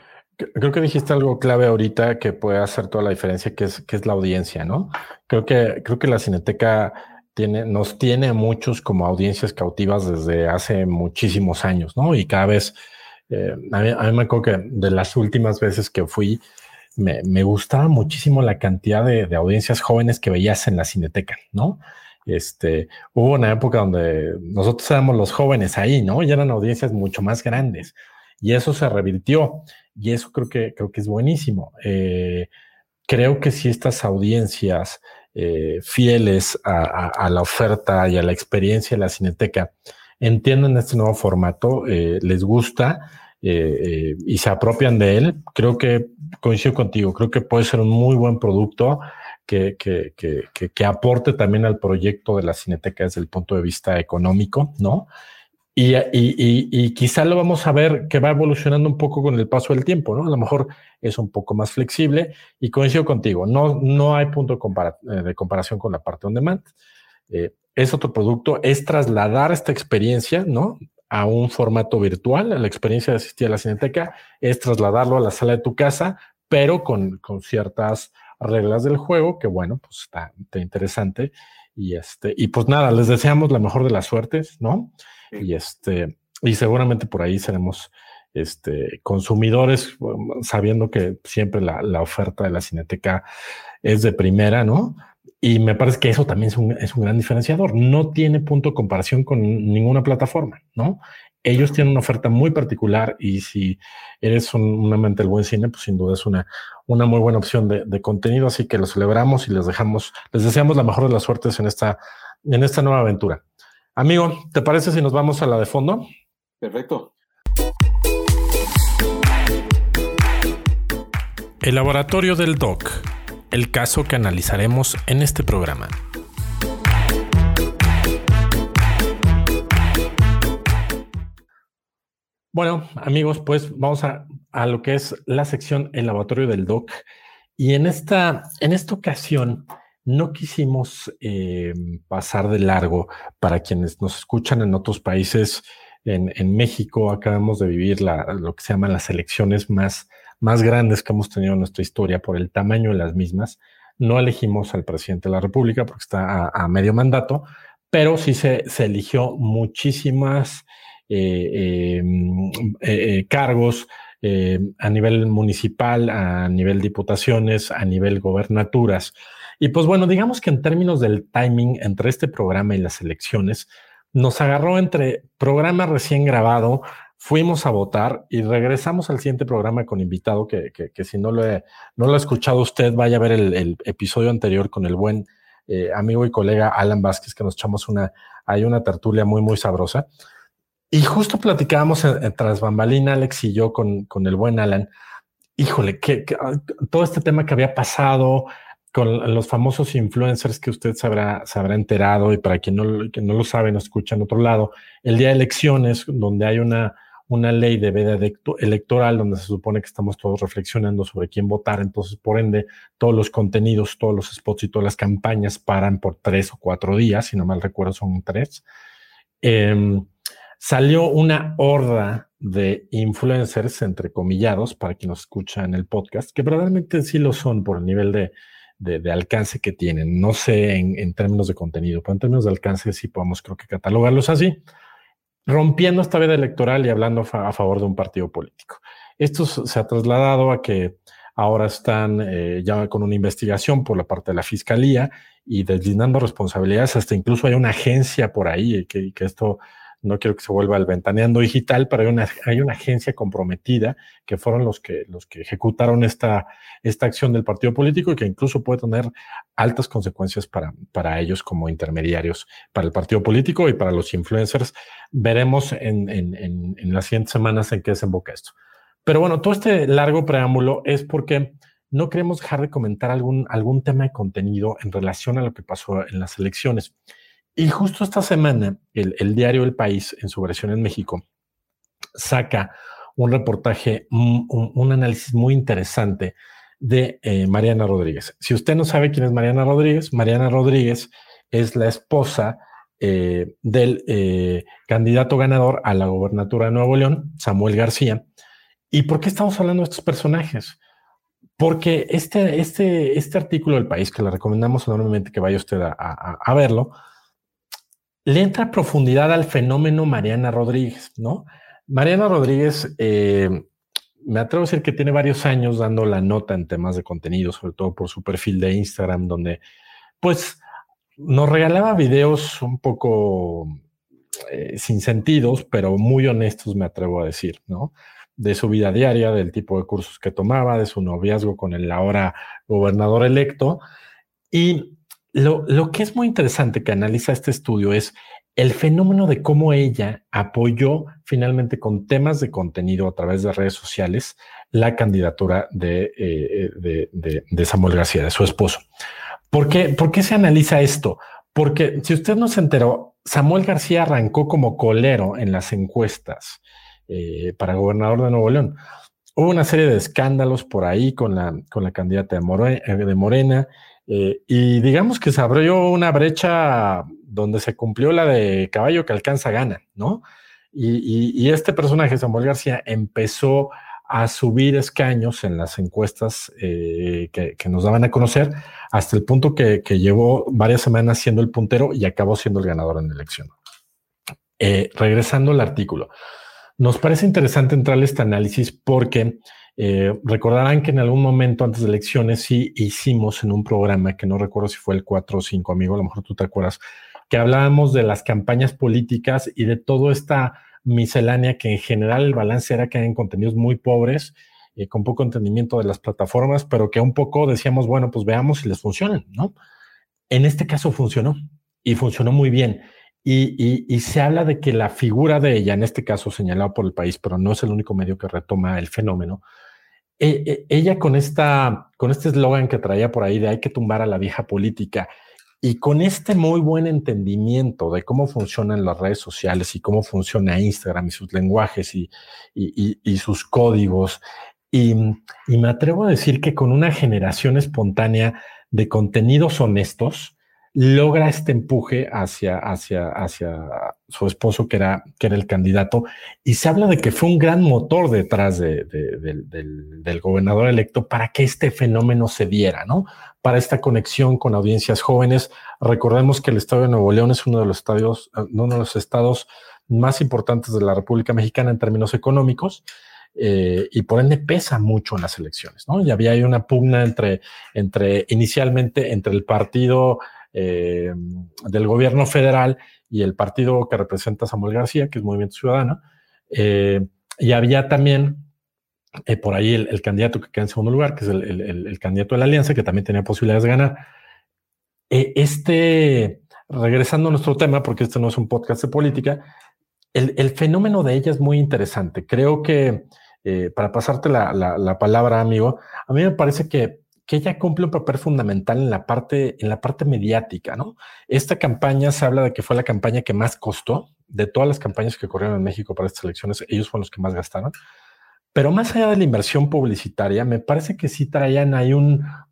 dijiste algo clave ahorita que puede hacer toda la diferencia, que es la audiencia, ¿no? Creo que la Cineteca nos tiene muchos como audiencias cautivas desde hace muchísimos años, ¿no? Y cada vez... A mí me acuerdo que de las últimas veces que fui, me gustaba muchísimo la cantidad de audiencias jóvenes que veías en la Cineteca, ¿no? Hubo una época donde nosotros éramos los jóvenes ahí, ¿no? Y eran audiencias mucho más grandes. Y eso se revirtió. Y eso creo que es buenísimo. Creo que si estas audiencias fieles a la oferta y a la experiencia de la Cineteca entienden este nuevo formato, les gusta y se apropian de él, creo que coincido contigo, creo que puede ser un muy buen producto que aporte también al proyecto de la Cineteca desde el punto de vista económico, ¿no? Y quizá lo vamos a ver que va evolucionando un poco con el paso del tiempo, ¿no? A lo mejor es un poco más flexible y coincido contigo, no hay punto de comparación con la parte on demand. Es otro producto, es trasladar esta experiencia, ¿no? A un formato virtual, a la experiencia de asistir a la Cineteca, es trasladarlo a la sala de tu casa, pero con ciertas reglas del juego, que bueno, pues está interesante. Y pues nada, les deseamos la mejor de las suertes, ¿no? Sí. Y seguramente por ahí seremos consumidores, sabiendo que siempre la oferta de la Cineteca es de primera, ¿no? Y me parece que eso también es un gran diferenciador. No tiene punto de comparación con ninguna plataforma, ¿no? Ellos tienen una oferta muy particular y si eres un amante del buen cine, pues sin duda es una muy buena opción de contenido. Así que lo celebramos y les deseamos la mejor de las suertes en esta nueva aventura. Amigo, ¿te parece si nos vamos a la de fondo? Perfecto. El laboratorio del Doc. El caso que analizaremos en este programa. Bueno, amigos, pues vamos a lo que es la sección El Laboratorio del Doc. Y en esta ocasión no quisimos pasar de largo. Para quienes nos escuchan en otros países, en México acabamos de vivir lo que se llaman las elecciones más grandes que hemos tenido en nuestra historia por el tamaño de las mismas. No elegimos al presidente de la República porque está a medio mandato, pero sí se eligió muchísimas cargos a nivel municipal, a nivel diputaciones, a nivel gobernaturas. Y pues bueno, digamos que en términos del timing entre este programa y las elecciones, nos agarró entre programa recién grabado, fuimos a votar y regresamos al siguiente programa con invitado que si no lo ha escuchado usted, vaya a ver el episodio anterior con el buen amigo y colega Alan Vázquez, que nos echamos una tertulia muy, muy sabrosa. Y justo platicábamos tras bambalina, Alex y yo, con el buen Alan. Híjole, que todo este tema que había pasado con los famosos influencers que usted se habrá enterado, y para quien no lo sabe, nos escucha en otro lado, el día de elecciones, donde hay una una ley de veda electoral donde se supone que estamos todos reflexionando sobre quién votar. Entonces, por ende, todos los contenidos, todos los spots y todas las campañas paran por 3 o 4 días, si no mal recuerdo son 3. Salió una horda de influencers, entre comillados, para quien nos escucha en el podcast, que verdaderamente sí lo son por el nivel de alcance que tienen. No sé en términos de contenido, pero en términos de alcance sí podemos, creo que, catalogarlos así, rompiendo esta veda electoral y hablando a favor de un partido político. Esto se ha trasladado a que ahora están ya con una investigación por la parte de la Fiscalía y deslindando responsabilidades. Hasta incluso hay una agencia por ahí, que esto no quiero que se vuelva el ventaneando digital, pero hay una agencia comprometida que fueron los que ejecutaron esta acción del partido político, y que incluso puede tener altas consecuencias para ellos como intermediarios, para el partido político y para los influencers. Veremos en las siguientes semanas en qué desemboca esto. Pero bueno, todo este largo preámbulo es porque no queremos dejar de comentar algún tema de contenido en relación a lo que pasó en las elecciones. Y justo esta semana, el diario El País, en su versión en México, saca un reportaje, un análisis muy interesante de Mariana Rodríguez. Si usted no sabe quién es Mariana Rodríguez es la esposa del candidato ganador a la gobernatura de Nuevo León, Samuel García. ¿Y por qué estamos hablando de estos personajes? Porque este artículo del País, que le recomendamos enormemente que vaya usted a verlo, le entra profundidad al fenómeno Mariana Rodríguez, ¿no? Mariana Rodríguez, me atrevo a decir que tiene varios años dando la nota en temas de contenido, sobre todo por su perfil de Instagram, donde pues nos regalaba videos un poco sin sentidos, pero muy honestos, me atrevo a decir, ¿no? De su vida diaria, del tipo de cursos que tomaba, de su noviazgo con el ahora gobernador electo. Y Lo que es muy interesante que analiza este estudio es el fenómeno de cómo ella apoyó finalmente con temas de contenido a través de redes sociales la candidatura de Samuel García, de su esposo. ¿Por qué se analiza esto? Porque si usted no se enteró, Samuel García arrancó como colero en las encuestas para gobernador de Nuevo León. Hubo una serie de escándalos por ahí con la candidata de Morena, y digamos que se abrió una brecha donde se cumplió la de caballo que alcanza gana, ¿no? Y este personaje, Samuel García, empezó a subir escaños en las encuestas que nos daban a conocer, hasta el punto que llevó varias semanas siendo el puntero y acabó siendo el ganador en la elección. Regresando al artículo, nos parece interesante entrar a este análisis porque recordarán que en algún momento antes de elecciones sí hicimos en un programa, que no recuerdo si fue el 4 o 5, amigo, a lo mejor tú te acuerdas, que hablábamos de las campañas políticas y de toda esta miscelánea que en general el balance era que eran contenidos muy pobres, con poco entendimiento de las plataformas, pero que un poco decíamos, bueno, pues veamos si les funcionan, ¿no? En este caso funcionó, y funcionó muy bien. Y se habla de que la figura de ella, en este caso señalado por El País, pero no es el único medio que retoma el fenómeno, ella con este eslogan que traía por ahí de hay que tumbar a la vieja política, y con este muy buen entendimiento de cómo funcionan las redes sociales y cómo funciona Instagram y sus lenguajes y sus códigos, y me atrevo a decir que con una generación espontánea de contenidos honestos, logra este empuje hacia su esposo, que era el candidato, y se habla de que fue un gran motor detrás del gobernador electo para que este fenómeno se diera, ¿no? Para esta conexión con audiencias jóvenes. Recordemos que el Estado de Nuevo León es uno de los estados más importantes de la República Mexicana en términos económicos, y por ende pesa mucho en las elecciones, ¿no? Y había ahí una pugna inicialmente entre el partido del gobierno federal y el partido que representa Samuel García, que es Movimiento Ciudadano, y había también por ahí el candidato que queda en segundo lugar, que es el candidato de la Alianza, que también tenía posibilidades de ganar. Regresando a nuestro tema, porque este no es un podcast de política, el fenómeno de ella es muy interesante. Creo que, para pasarte la palabra, amigo, a mí me parece que ella cumple un papel fundamental en la parte mediática, ¿no? Esta campaña se habla de que fue la campaña que más costó, de todas las campañas que corrieron en México para estas elecciones, ellos fueron los que más gastaron. Pero más allá de la inversión publicitaria, me parece que sí traían ahí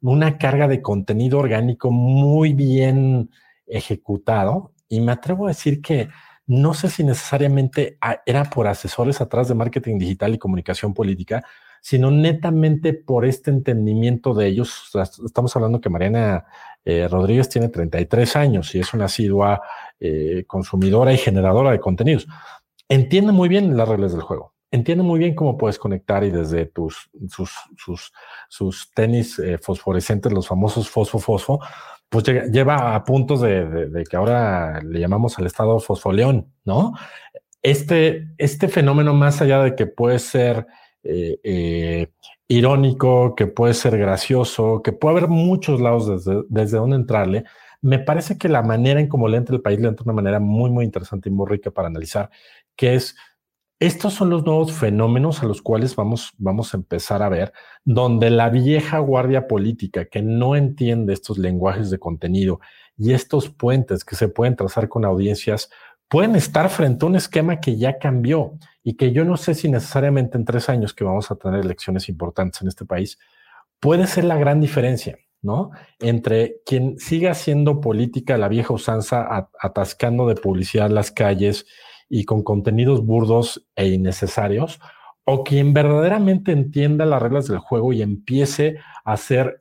una carga de contenido orgánico muy bien ejecutado. Y me atrevo a decir que no sé si necesariamente era por asesores atrás de marketing digital y comunicación política, sino netamente por este entendimiento de ellos. Estamos hablando que Mariana Rodríguez tiene 33 años y es una asidua consumidora y generadora de contenidos. Entiende muy bien las reglas del juego. Entiende muy bien cómo puedes conectar y desde sus tenis fosforescentes, los famosos fosfo, pues lleva a puntos de que ahora le llamamos al estado fosfoleón, ¿no? Este fenómeno, más allá de que puede ser irónico, que puede ser gracioso, que puede haber muchos lados desde donde entrarle, me parece que la manera en cómo le entra el país, le entra de una manera muy, muy interesante y muy rica para analizar, que es... Estos son los nuevos fenómenos a los cuales vamos a empezar a ver, donde la vieja guardia política que no entiende estos lenguajes de contenido y estos puentes que se pueden trazar con audiencias pueden estar frente a un esquema que ya cambió y que yo no sé si necesariamente en 3 años que vamos a tener elecciones importantes en este país puede ser la gran diferencia, ¿no? Entre quien siga haciendo política la vieja usanza, atascando de publicidad las calles y con contenidos burdos e innecesarios, o quien verdaderamente entienda las reglas del juego y empiece a hacer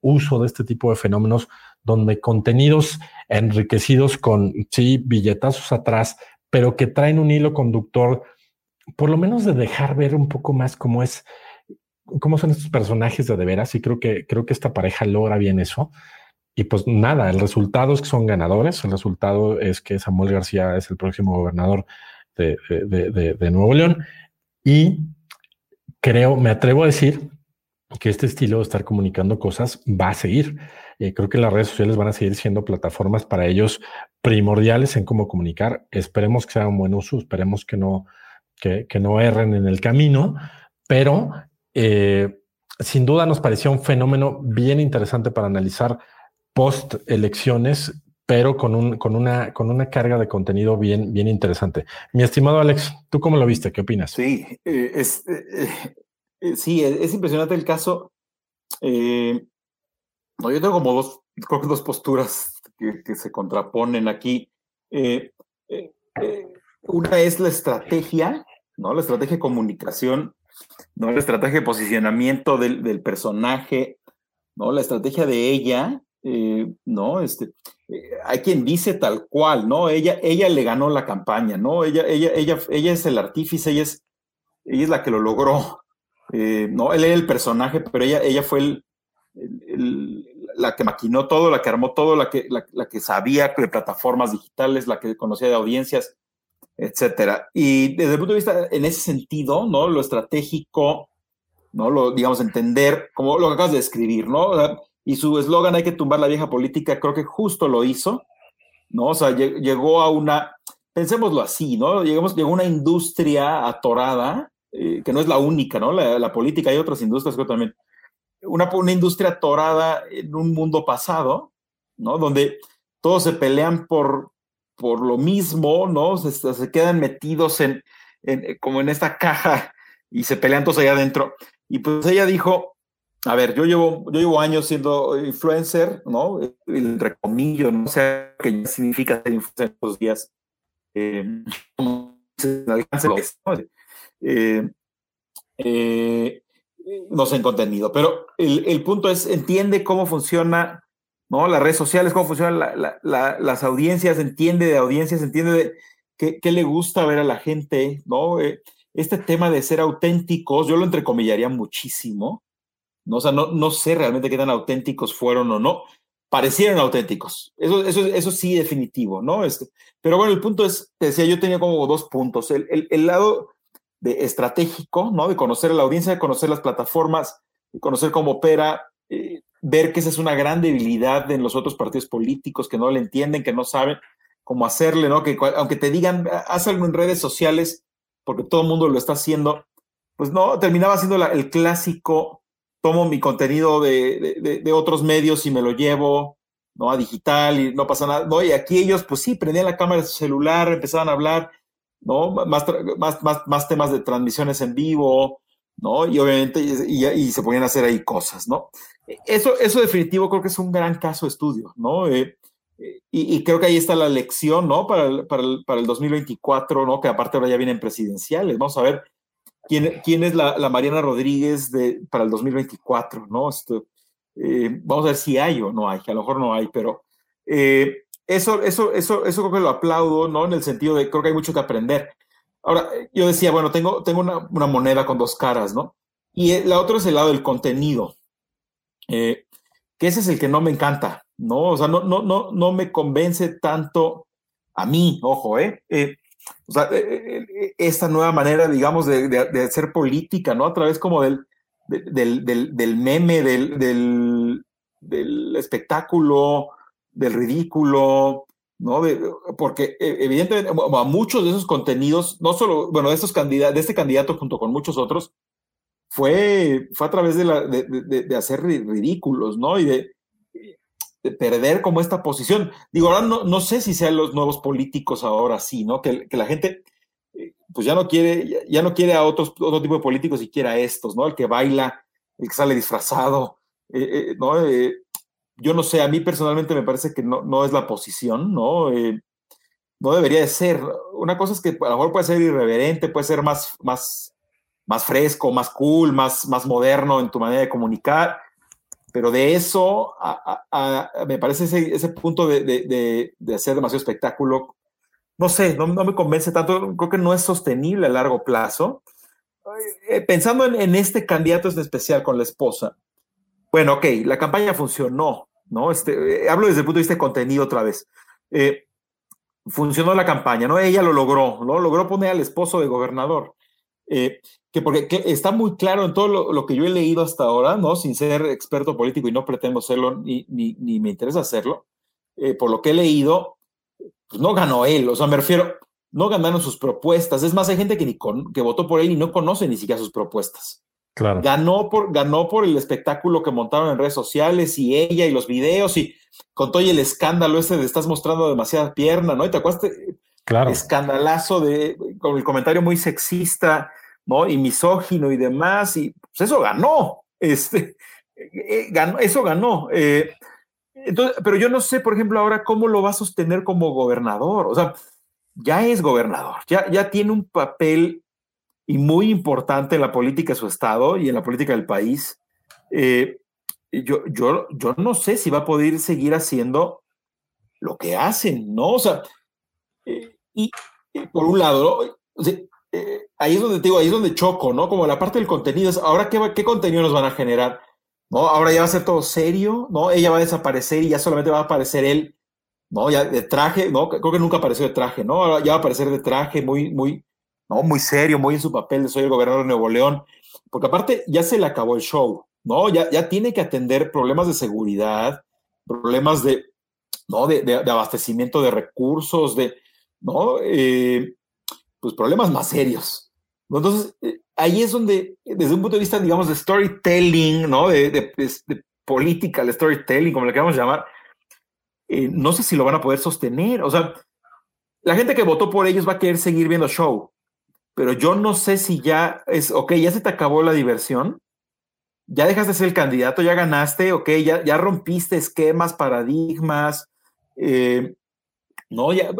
uso de este tipo de fenómenos donde contenidos enriquecidos con, sí, billetazos atrás, pero que traen un hilo conductor, por lo menos de dejar ver un poco más cómo son estos personajes de veras, y creo que esta pareja logra bien eso. Y pues nada, el resultado es que son ganadores. El resultado es que Samuel García es el próximo gobernador de Nuevo León. Y me atrevo a decir que este estilo de estar comunicando cosas va a seguir. Creo que las redes sociales van a seguir siendo plataformas para ellos primordiales en cómo comunicar. Esperemos que sea un buen uso, esperemos que no erren en el camino, pero sin duda nos parecía un fenómeno bien interesante para analizar post elecciones, pero con una carga de contenido bien, bien interesante. Mi estimado Alex, ¿tú cómo lo viste? ¿Qué opinas? Sí, es impresionante el caso. No, yo tengo como dos posturas que se contraponen aquí. Una es la estrategia, ¿no? La estrategia de comunicación, ¿no? La estrategia de posicionamiento del personaje, ¿no? La estrategia de ella. No, hay quien dice tal cual, ¿no? Ella le ganó la campaña, ¿no? Ella es el artífice, ella es la que lo logró. No, él era el personaje, pero ella fue la que maquinó todo, la que armó todo, la que sabía de plataformas digitales, la que conocía de audiencias, etcétera. Y desde el punto de vista, en ese sentido, ¿no? Lo estratégico, ¿no? Lo, digamos, entender, como lo que acabas de describir, ¿no? O sea, y su eslogan, hay que tumbar la vieja política, creo que justo lo hizo, ¿no? O sea, llegó a una, pensémoslo así, ¿no? Llegó a una industria atorada, que no es la única, ¿no? La política, hay otras industrias que también. Una industria atorada en un mundo pasado, ¿no? Donde todos se pelean por lo mismo, ¿no? Se quedan metidos como en esta caja y se pelean todos allá adentro. Y pues ella dijo... A ver, yo llevo años siendo influencer, ¿no? Entre comillas, no sé qué significa ser influencer estos días. No sé en contenido, pero el punto es, entiende cómo funciona, ¿no? Las redes sociales, cómo funcionan las audiencias, entiende de audiencias, entiende de qué le gusta ver a la gente, ¿no? Este tema de ser auténticos, yo lo entrecomillaría muchísimo. No, o sea, no sé realmente qué tan auténticos fueron o no. Parecieron auténticos. Eso sí, definitivo, ¿no? Pero bueno, el punto es, te decía, yo tenía como 2 puntos. El lado de estratégico, ¿no? De conocer a la audiencia, de conocer las plataformas, de conocer cómo opera, ver que esa es una gran debilidad en los otros partidos políticos, que no le entienden, que no saben cómo hacerle, ¿no? Que aunque te digan, haz algo en redes sociales, porque todo el mundo lo está haciendo, pues no, terminaba siendo el clásico... Tomo mi contenido de otros medios y me lo llevo, ¿no? A digital y no pasa nada, ¿no? Y aquí ellos, pues sí, prendían la cámara de su celular, empezaban a hablar, ¿no? Más temas de transmisiones en vivo, ¿no? Y obviamente, y se ponían a hacer ahí cosas, ¿no? Eso definitivo creo que es un gran caso de estudio, ¿no? Y creo que ahí está la lección, ¿no? Para el 2024, ¿no? Que aparte ahora ya vienen presidenciales. Vamos a ver quién es la Mariana Rodríguez para el 2024, ¿no? Vamos a ver si hay o no hay, que a lo mejor no hay, pero eso creo que lo aplaudo, ¿no? En el sentido de creo que hay mucho que aprender. Ahora, yo decía, bueno, tengo una moneda con dos caras, ¿no? Y la otra es el lado del contenido, que ese es el que no me encanta, ¿no? O sea, no me convence tanto a mí, ojo, esta nueva manera, digamos, de hacer política, ¿no? A través como del meme, del espectáculo, del ridículo, ¿no? Porque evidentemente a muchos de esos contenidos, no solo, bueno, de este candidato junto con muchos otros, fue a través de hacer ridículos, ¿no? Y de perder como esta posición. Digo, ahora no sé si sean los nuevos políticos ahora sí, ¿no? Que la gente, pues ya no quiere a otro tipo de políticos y quiere a estos, ¿no? El que baila, el que sale disfrazado, ¿no? Yo no sé, a mí personalmente me parece que no es la posición, ¿no? No debería de ser. Una cosa es que a lo mejor puede ser irreverente, puede ser más fresco, más cool, más moderno en tu manera de comunicar, pero de eso me parece ese punto de hacer demasiado espectáculo, no sé, no me convence tanto, creo que no es sostenible a largo plazo. Pensando en este candidato en especial con la esposa, bueno, ok, la campaña funcionó, ¿no? Hablo desde el punto de vista de contenido otra vez. Funcionó la campaña, ¿no? Ella lo logró, ¿no? Logró poner al esposo de gobernador. Porque está muy claro en todo lo que yo he leído hasta ahora, ¿no? Sin ser experto político y no pretendo serlo, ni me interesa hacerlo, por lo que he leído, pues no ganó él, o sea, me refiero, no ganaron sus propuestas, es más, hay gente que votó por él y no conoce ni siquiera sus propuestas. Claro. Ganó por el espectáculo que montaron en redes sociales y ella y los videos y con todo y el escándalo de estás mostrando demasiada pierna, ¿no? ¿Y te acuerdas? Claro. Escandalazo con el comentario muy sexista, ¿no? Y misógino y demás, y pues eso ganó, ganó. Entonces, pero yo no sé, por ejemplo, ahora cómo lo va a sostener como gobernador. O sea, ya es gobernador, ya tiene un papel y muy importante en la política de su estado y en la política del país. Yo no sé si va a poder seguir haciendo lo que hacen, ¿no? O sea, y por un lado, ¿no? O sea, ahí es donde te digo, ahí es donde choco, ¿no? Como la parte del contenido es, ahora qué contenido nos van a generar, ¿no? Ahora ya va a ser todo serio, ¿no? Ella va a desaparecer y ya solamente va a aparecer él, ¿no? Ya de traje, ¿no? Creo que nunca apareció de traje, ¿no? Ahora ya va a aparecer de traje, muy, ¿no? Muy serio, muy en su papel de soy el gobernador de Nuevo León, porque aparte ya se le acabó el show, ¿no? Ya tiene que atender problemas de seguridad, problemas de, ¿no? De abastecimiento de recursos, de, ¿no? Pues problemas más serios. Entonces, ahí es donde, desde un punto de vista, digamos, de storytelling, ¿no? De política, el storytelling, como le queramos llamar, no sé si lo van a poder sostener. O sea, la gente que votó por ellos va a querer seguir viendo show, pero yo no sé si ya es, ok, ya se te acabó la diversión, ya dejas de ser el candidato, ya ganaste, ok, ya rompiste esquemas, paradigmas, no, ya...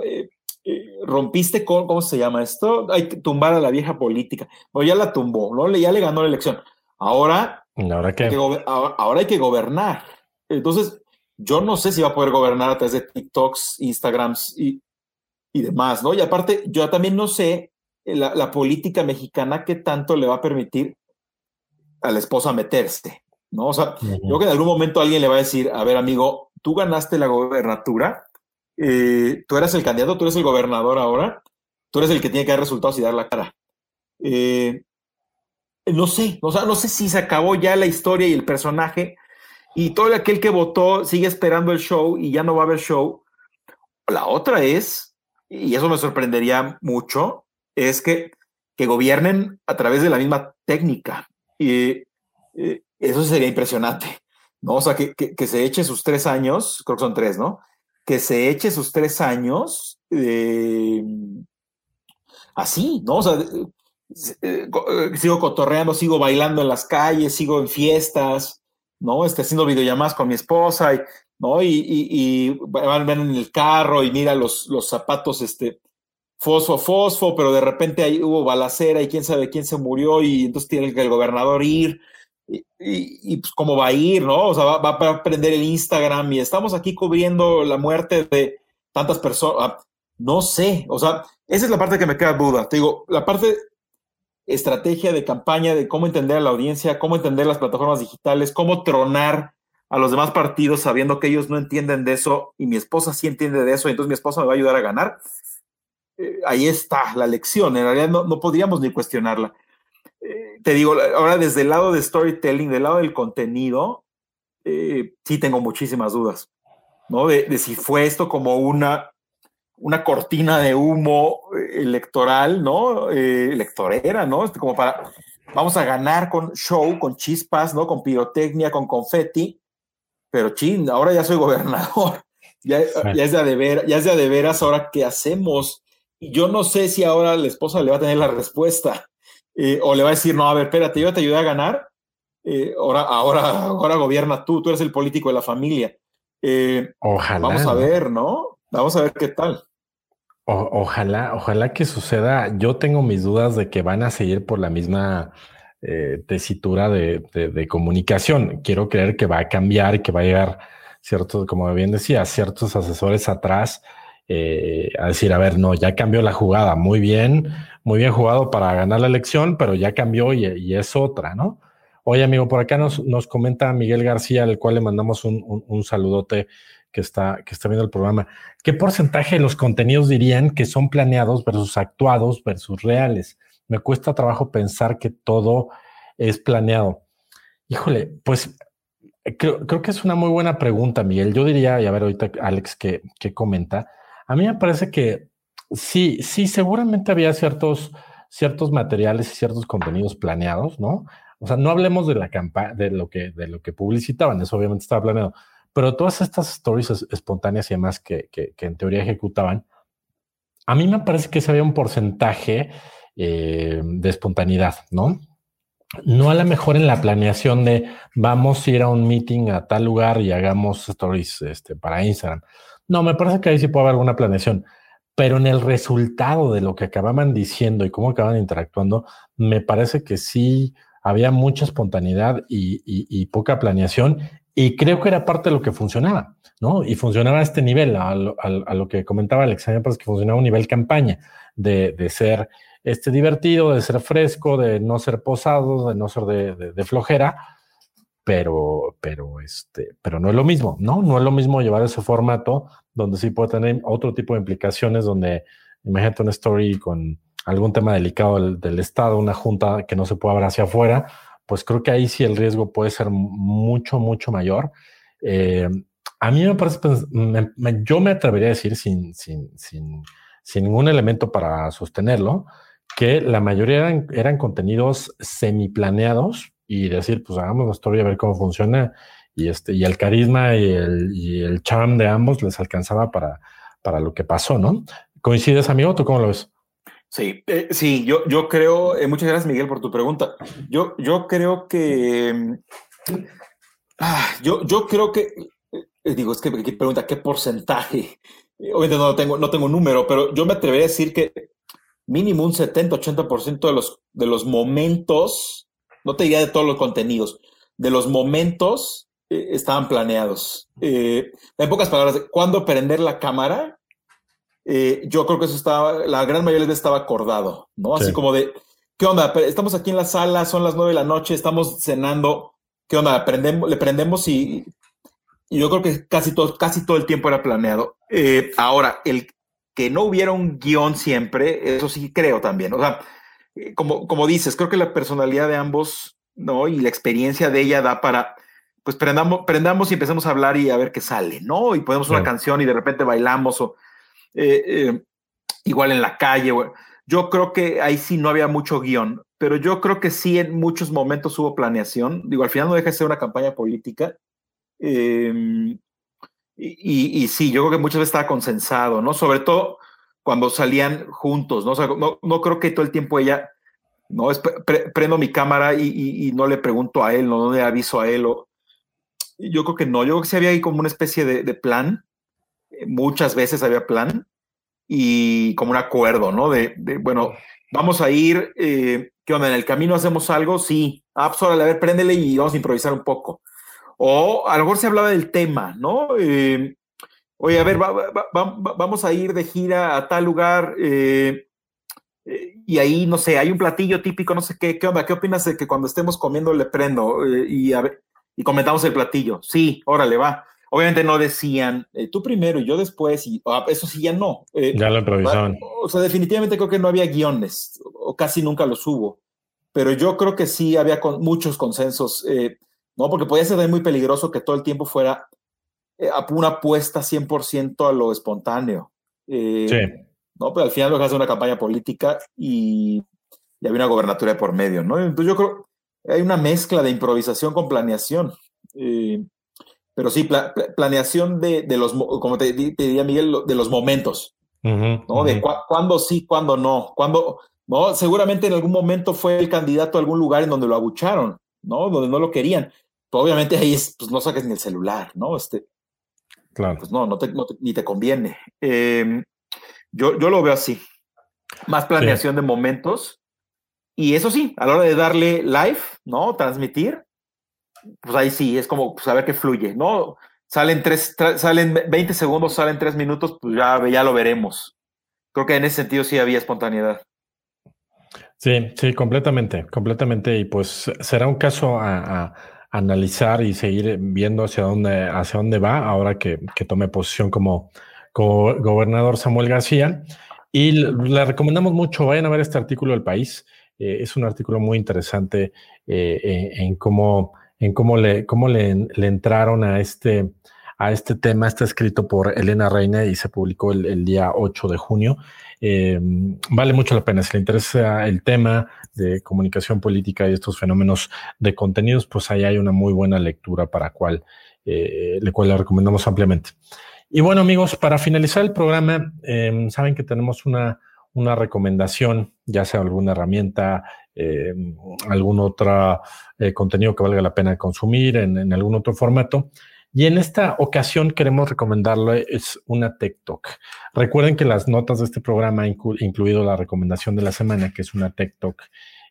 rompiste con, ¿cómo se llama esto? Hay que tumbar a la vieja política. Bueno, ya la tumbó, ¿no? Ya le ganó la elección. Ahora hay que gobernar. Entonces, yo no sé si va a poder gobernar a través de TikToks, Instagrams y demás, ¿no? Y aparte, yo también no sé la política mexicana qué tanto le va a permitir a la esposa meterse, ¿no? O sea, yo creo que en algún momento alguien le va a decir, a ver, amigo, tú ganaste la gobernatura, tú eras el candidato, tú eres el gobernador ahora, tú eres el que tiene que dar resultados y dar la cara. No sé si se acabó ya la historia y el personaje y todo aquel que votó sigue esperando el show y ya no va a haber show. La otra es, y eso me sorprendería mucho, es que gobiernen a través de la misma técnica. Eso sería impresionante. ¿no? O sea, que se eche sus 3 años, creo que son 3, ¿no? Que se eche sus 3 años así, ¿no? O sea, sigo cotorreando, sigo bailando en las calles, sigo en fiestas, ¿no? Haciendo videollamadas con mi esposa, ¿no? Y van en el carro y mira los zapatos, fosfo, pero de repente hubo balacera y quién sabe quién se murió y entonces tiene que el gobernador ir. Y pues cómo va a ir, ¿no? O sea, va a prender el Instagram y estamos aquí cubriendo la muerte de tantas personas. No sé, o sea, esa es la parte que me queda duda. Te digo, la parte estrategia de campaña, de cómo entender a la audiencia, cómo entender las plataformas digitales, cómo tronar a los demás partidos sabiendo que ellos no entienden de eso y mi esposa sí entiende de eso y entonces mi esposa me va a ayudar a ganar. Ahí está la lección. En realidad no podríamos ni cuestionarla. Te digo, ahora desde el lado de storytelling, del lado del contenido, sí tengo muchísimas dudas, ¿no? De si fue esto como una cortina de humo electoral, ¿no? Electorera, ¿no? Como para, vamos a ganar con show, con chispas, ¿no? Con pirotecnia, con confeti, pero chin, ahora ya soy gobernador, ya es de a de veras, ahora qué hacemos. Y yo no sé si ahora la esposa le va a tener la respuesta. O le va a decir, no, a ver, espérate, yo te ayudé a ganar, ahora gobierna tú eres el político de la familia. Ojalá. Vamos a ver, ¿no? Vamos a ver qué tal. Ojalá que suceda. Yo tengo mis dudas de que van a seguir por la misma tesitura de comunicación. Quiero creer que va a cambiar, que va a llegar, ciertos, como bien decía, ciertos asesores atrás a decir, a ver, no, ya cambió la jugada, muy bien jugado para ganar la elección, pero ya cambió y es otra, ¿no? Oye, amigo, por acá nos comenta Miguel García, al cual le mandamos un saludote que está viendo el programa. ¿Qué porcentaje de los contenidos dirían que son planeados versus actuados versus reales? Me cuesta trabajo pensar que todo es planeado. Híjole, pues creo que es una muy buena pregunta, Miguel. Yo diría, y a ver ahorita Alex que comenta, a mí me parece que sí, seguramente había ciertos materiales y ciertos contenidos planeados, ¿no? O sea, no hablemos de la campaña, de lo que publicitaban, eso obviamente estaba planeado, pero todas estas stories espontáneas y demás que en teoría ejecutaban, a mí me parece que se había un porcentaje de espontaneidad, ¿no? No a lo mejor en la planeación de vamos a ir a un meeting a tal lugar y hagamos stories para Instagram. No, me parece que ahí sí puede haber alguna planeación. Pero en el resultado de lo que acababan diciendo y cómo acaban interactuando, me parece que sí había mucha espontaneidad y poca planeación. Y creo que era parte de lo que funcionaba, ¿no? Y funcionaba a este nivel, a lo que comentaba Alex, me parece que funcionaba a un nivel campaña, de ser divertido, de ser fresco, de no ser posado, de no ser de flojera. Pero no es lo mismo, ¿no? No es lo mismo llevar ese formato donde sí puede tener otro tipo de implicaciones, donde imagínate una story con algún tema delicado del Estado, una junta que no se puede ver hacia afuera, pues creo que ahí sí el riesgo puede ser mucho mayor. A mí me parece, yo me atrevería a decir sin ningún elemento para sostenerlo, que la mayoría eran contenidos semiplaneados, y decir, pues hagamos la historia, a ver cómo funciona, y el carisma y el charm de ambos les alcanzaba para lo que pasó, ¿no? ¿Coincides, amigo? ¿Tú cómo lo ves? Sí, yo creo, muchas gracias, Miguel, por tu pregunta. Yo creo que, yo creo que, digo, es que pregunta, ¿qué porcentaje? Obviamente no tengo número, pero yo me atrevería a decir que mínimo un 70-80% de los momentos, no te diría de todos los contenidos, de los momentos estaban planeados. En pocas palabras, ¿cuándo prender la cámara? Yo creo que eso estaba, la gran mayoría de veces estaba acordado, ¿no? Sí. Así como de, ¿qué onda? Estamos aquí en la sala, son las 9:00 p.m, estamos cenando, ¿qué onda? Le prendemos y yo creo que casi todo el tiempo era planeado. Ahora, el que no hubiera un guión siempre, eso sí creo también, o sea, como dices, creo que la personalidad de ambos, ¿no? Y la experiencia de ella da para, pues prendamos y empecemos a hablar y a ver qué sale, ¿no? Y ponemos una canción y de repente bailamos o igual en la calle. Yo creo que ahí sí no había mucho guión, pero yo creo que sí en muchos momentos hubo planeación. Digo, al final no deja de ser una campaña política Y sí, yo creo que muchas veces estaba consensado, ¿no? Sobre todo cuando salían juntos, ¿no? O sea, no creo que todo el tiempo ella, ¿no? Prendo mi cámara y no le pregunto a él, no le aviso a él. Yo creo que no, yo creo que sí había ahí como una especie de plan. Muchas veces había plan y como un acuerdo, ¿no? De bueno, vamos a ir, ¿qué onda? ¿En el camino hacemos algo? Sí. Ah, pues órale, a ver, préndele y vamos a improvisar un poco. O a lo mejor se hablaba del tema, ¿no? Oye, a ver, vamos a ir de gira a tal lugar y ahí, no sé, hay un platillo típico, no sé qué. ¿Qué onda? ¿Qué opinas de que cuando estemos comiendo le prendo? Y comentamos el platillo. Sí, órale, va. Obviamente no decían, tú primero y yo después. Y eso sí, ya no. Ya lo improvisaban. O sea, definitivamente creo que no había guiones o casi nunca los hubo. Pero yo creo que sí había muchos consensos, ¿no? Porque podía ser muy peligroso que todo el tiempo fuera una apuesta 100% a lo espontáneo. Sí. ¿No? Pero al final lo que hace una campaña política y había una gobernatura de por medio, ¿no? Entonces yo creo que hay una mezcla de improvisación con planeación. Pero sí, planeación de los, como te diría Miguel, de los momentos. Uh-huh, ¿no? Uh-huh. De cuándo sí, cuándo no. Cuándo, ¿no? Seguramente en algún momento fue el candidato a algún lugar en donde lo abucharon, ¿no? Donde no lo querían. Obviamente ahí es, pues no saques ni el celular, ¿no? Claro. Pues ni te conviene. Yo lo veo así. Más planeación de momentos. Y eso sí, a la hora de darle live, ¿no? Transmitir, pues ahí sí, es como pues, a ver qué fluye, ¿no? Salen 20 segundos, salen 3 minutos, pues ya lo veremos. Creo que en ese sentido sí había espontaneidad. Sí, completamente. Y pues será un caso a analizar y seguir viendo hacia dónde va ahora que tome posición como gobernador Samuel García. Y le recomendamos mucho, vayan a ver este artículo del País. Es un artículo muy interesante en cómo le entraron a este tema. Está escrito por Elena Reina y se publicó el día 8 de junio. Vale mucho la pena. Si le interesa el tema de comunicación política y estos fenómenos de contenidos, pues ahí hay una muy buena lectura la cual la recomendamos ampliamente. Y bueno, amigos, para finalizar el programa, saben que tenemos una recomendación, ya sea alguna herramienta, algún otro contenido que valga la pena consumir en algún otro formato. Y en esta ocasión queremos recomendarles una TED Talk. Recuerden que las notas de este programa, incluido la recomendación de la semana, que es una TED Talk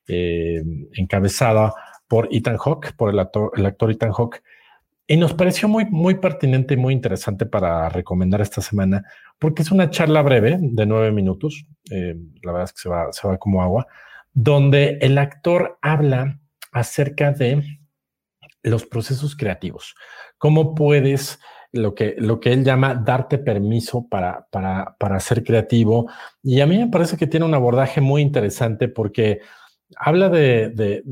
encabezada por Ethan Hawke, por el actor Ethan Hawke, y nos pareció muy, muy pertinente y muy interesante para recomendar esta semana, porque es una charla breve de 9 minutos, la verdad es que se va como agua, donde el actor habla acerca de los procesos creativos. ¿Cómo puedes, lo que él llama, darte permiso para ser creativo? Y a mí me parece que tiene un abordaje muy interesante porque habla de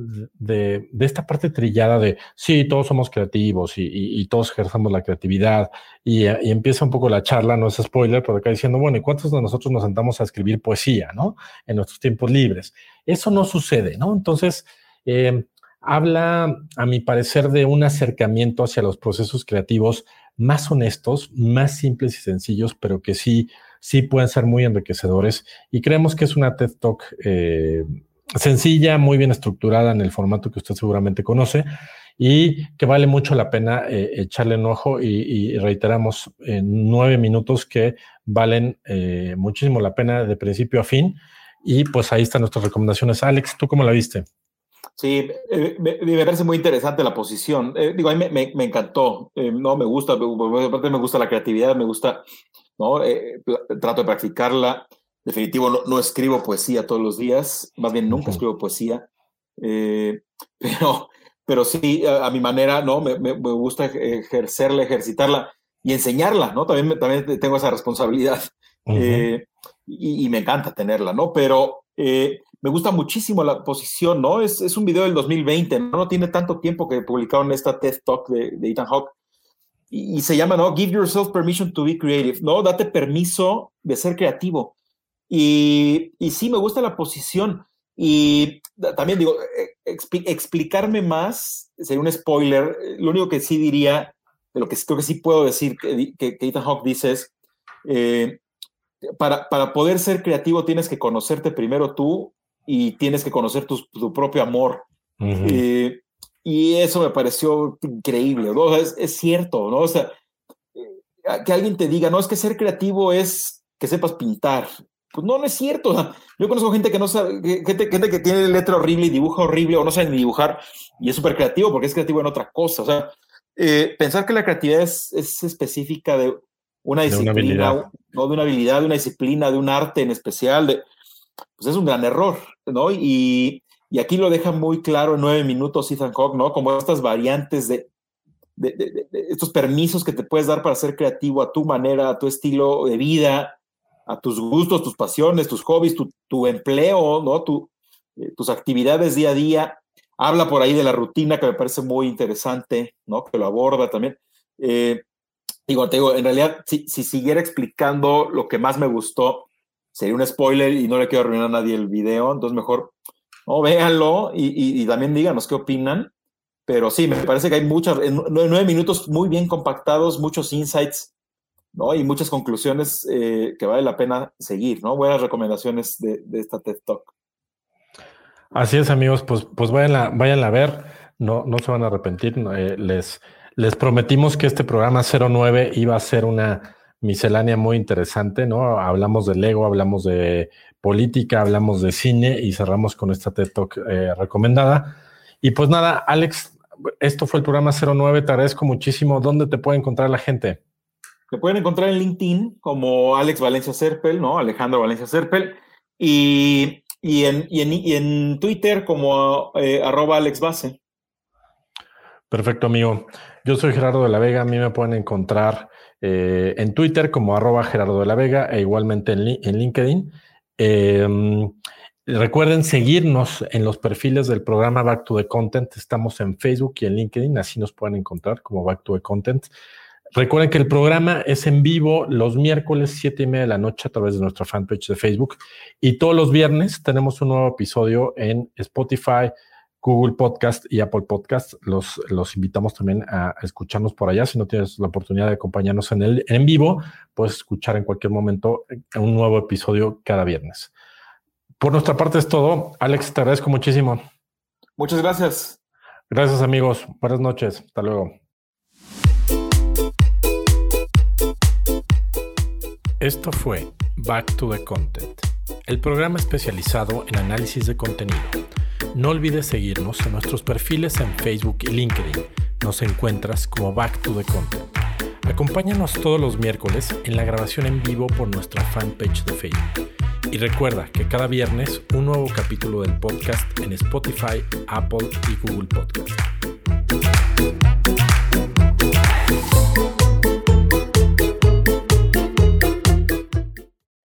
esta parte trillada de, sí, todos somos creativos y todos ejercemos la creatividad. Y empieza un poco la charla, no es spoiler, pero acá diciendo, bueno, ¿y cuántos de nosotros nos sentamos a escribir poesía, ¿no? En nuestros tiempos libres. Eso no sucede, ¿no? Entonces, habla, a mi parecer, de un acercamiento hacia los procesos creativos más honestos, más simples y sencillos, pero que sí pueden ser muy enriquecedores. Y creemos que es una TED Talk sencilla, muy bien estructurada en el formato que usted seguramente conoce y que vale mucho la pena echarle un ojo y reiteramos 9 minutos que valen muchísimo la pena de principio a fin. Y pues ahí están nuestras recomendaciones. Alex, ¿tú cómo la viste? Sí, me parece muy interesante la posición. Digo, a mí me encantó. No, me gusta, aparte me gusta la creatividad, me gusta, ¿no? Trato de practicarla. Definitivo, no escribo poesía todos los días, más bien nunca escribo poesía. Pero sí, a mi manera, ¿no? Me gusta ejercerla, ejercitarla y enseñarla, ¿no? También tengo esa responsabilidad. Y me encanta tenerla, ¿no? Pero me gusta muchísimo la posición, ¿no? Es un video del 2020, ¿no? No tiene tanto tiempo que publicaron esta TED Talk de Ethan Hawke. Y se llama, ¿no? Give yourself permission to be creative, ¿no? Date permiso de ser creativo. Y sí, me gusta la posición. Y también digo, explicarme más sería un spoiler. Lo único que sí diría de lo que creo que sí puedo decir que Ethan Hawke dice es, para poder ser creativo tienes que conocerte primero tú y tienes que conocer tu propio amor. Uh-huh. Y eso me pareció increíble, ¿no? O sea, es cierto, ¿no? O sea, que alguien te diga, no, es que ser creativo es que sepas pintar. Pues no, no es cierto. O sea, yo conozco gente que no sabe, gente que tiene letra horrible y dibuja horrible o no sabe ni dibujar y es súper creativo porque es creativo en otra cosa. O sea, pensar que la creatividad es específica de una disciplina, de una habilidad. No, de una habilidad, de una disciplina, de un arte en especial, pues es un gran error, ¿no? Y aquí lo deja muy claro en 9 minutos Ethan Hawke, ¿no? Como estas variantes de estos permisos que te puedes dar para ser creativo a tu manera, a tu estilo de vida, a tus gustos, tus pasiones, tus hobbies, tu empleo, ¿no? Tus actividades día a día. Habla por ahí de la rutina, que me parece muy interesante, ¿no? Que lo aborda también. Te digo, en realidad, si siguiera explicando lo que más me gustó, sería un spoiler y no le quiero arruinar a nadie el video, entonces mejor... No, véanlo y también díganos qué opinan. Pero sí, me parece que hay muchas, en 9 minutos muy bien compactados, muchos insights, ¿no? Y muchas conclusiones que vale la pena seguir, ¿no? Buenas recomendaciones de esta TED Talk. Así es, amigos, pues váyanla a ver, no se van a arrepentir. Les prometimos que este programa 09 iba a ser una miscelánea muy interesante, ¿no? Hablamos de Lego, hablamos de política, hablamos de cine y cerramos con esta TED Talk recomendada. Y pues nada, Alex, esto fue el programa 09, te agradezco muchísimo. ¿Dónde te puede encontrar la gente? Te pueden encontrar en LinkedIn como Alex Valencia Serpel, ¿no? Alejandro Valencia Serpel. Y en Twitter como @AlexBase. Perfecto, amigo. Yo soy Gerardo de la Vega, a mí me pueden encontrar en Twitter como @GerardoDeLaVega e igualmente en LinkedIn. Recuerden seguirnos en los perfiles del programa Back to the Content. Estamos en Facebook y en LinkedIn, así nos pueden encontrar como Back to the Content. Recuerden que el programa es en vivo los miércoles 7:30 de la noche a través de nuestra fanpage de Facebook y todos los viernes tenemos un nuevo episodio en Spotify, Google Podcast y Apple Podcast. Los invitamos también a escucharnos por allá. Si no tienes la oportunidad de acompañarnos en vivo, puedes escuchar en cualquier momento un nuevo episodio cada viernes. Por nuestra parte es todo. Alex, te agradezco muchísimo. Muchas gracias. Gracias, amigos. Buenas noches. Hasta luego. Esto fue Back to the Content, el programa especializado en análisis de contenido. No olvides seguirnos en nuestros perfiles en Facebook y LinkedIn. Nos encuentras como Back to the Content. Acompáñanos todos los miércoles en la grabación en vivo por nuestra fanpage de Facebook. Y recuerda que cada viernes un nuevo capítulo del podcast en Spotify, Apple y Google Podcast.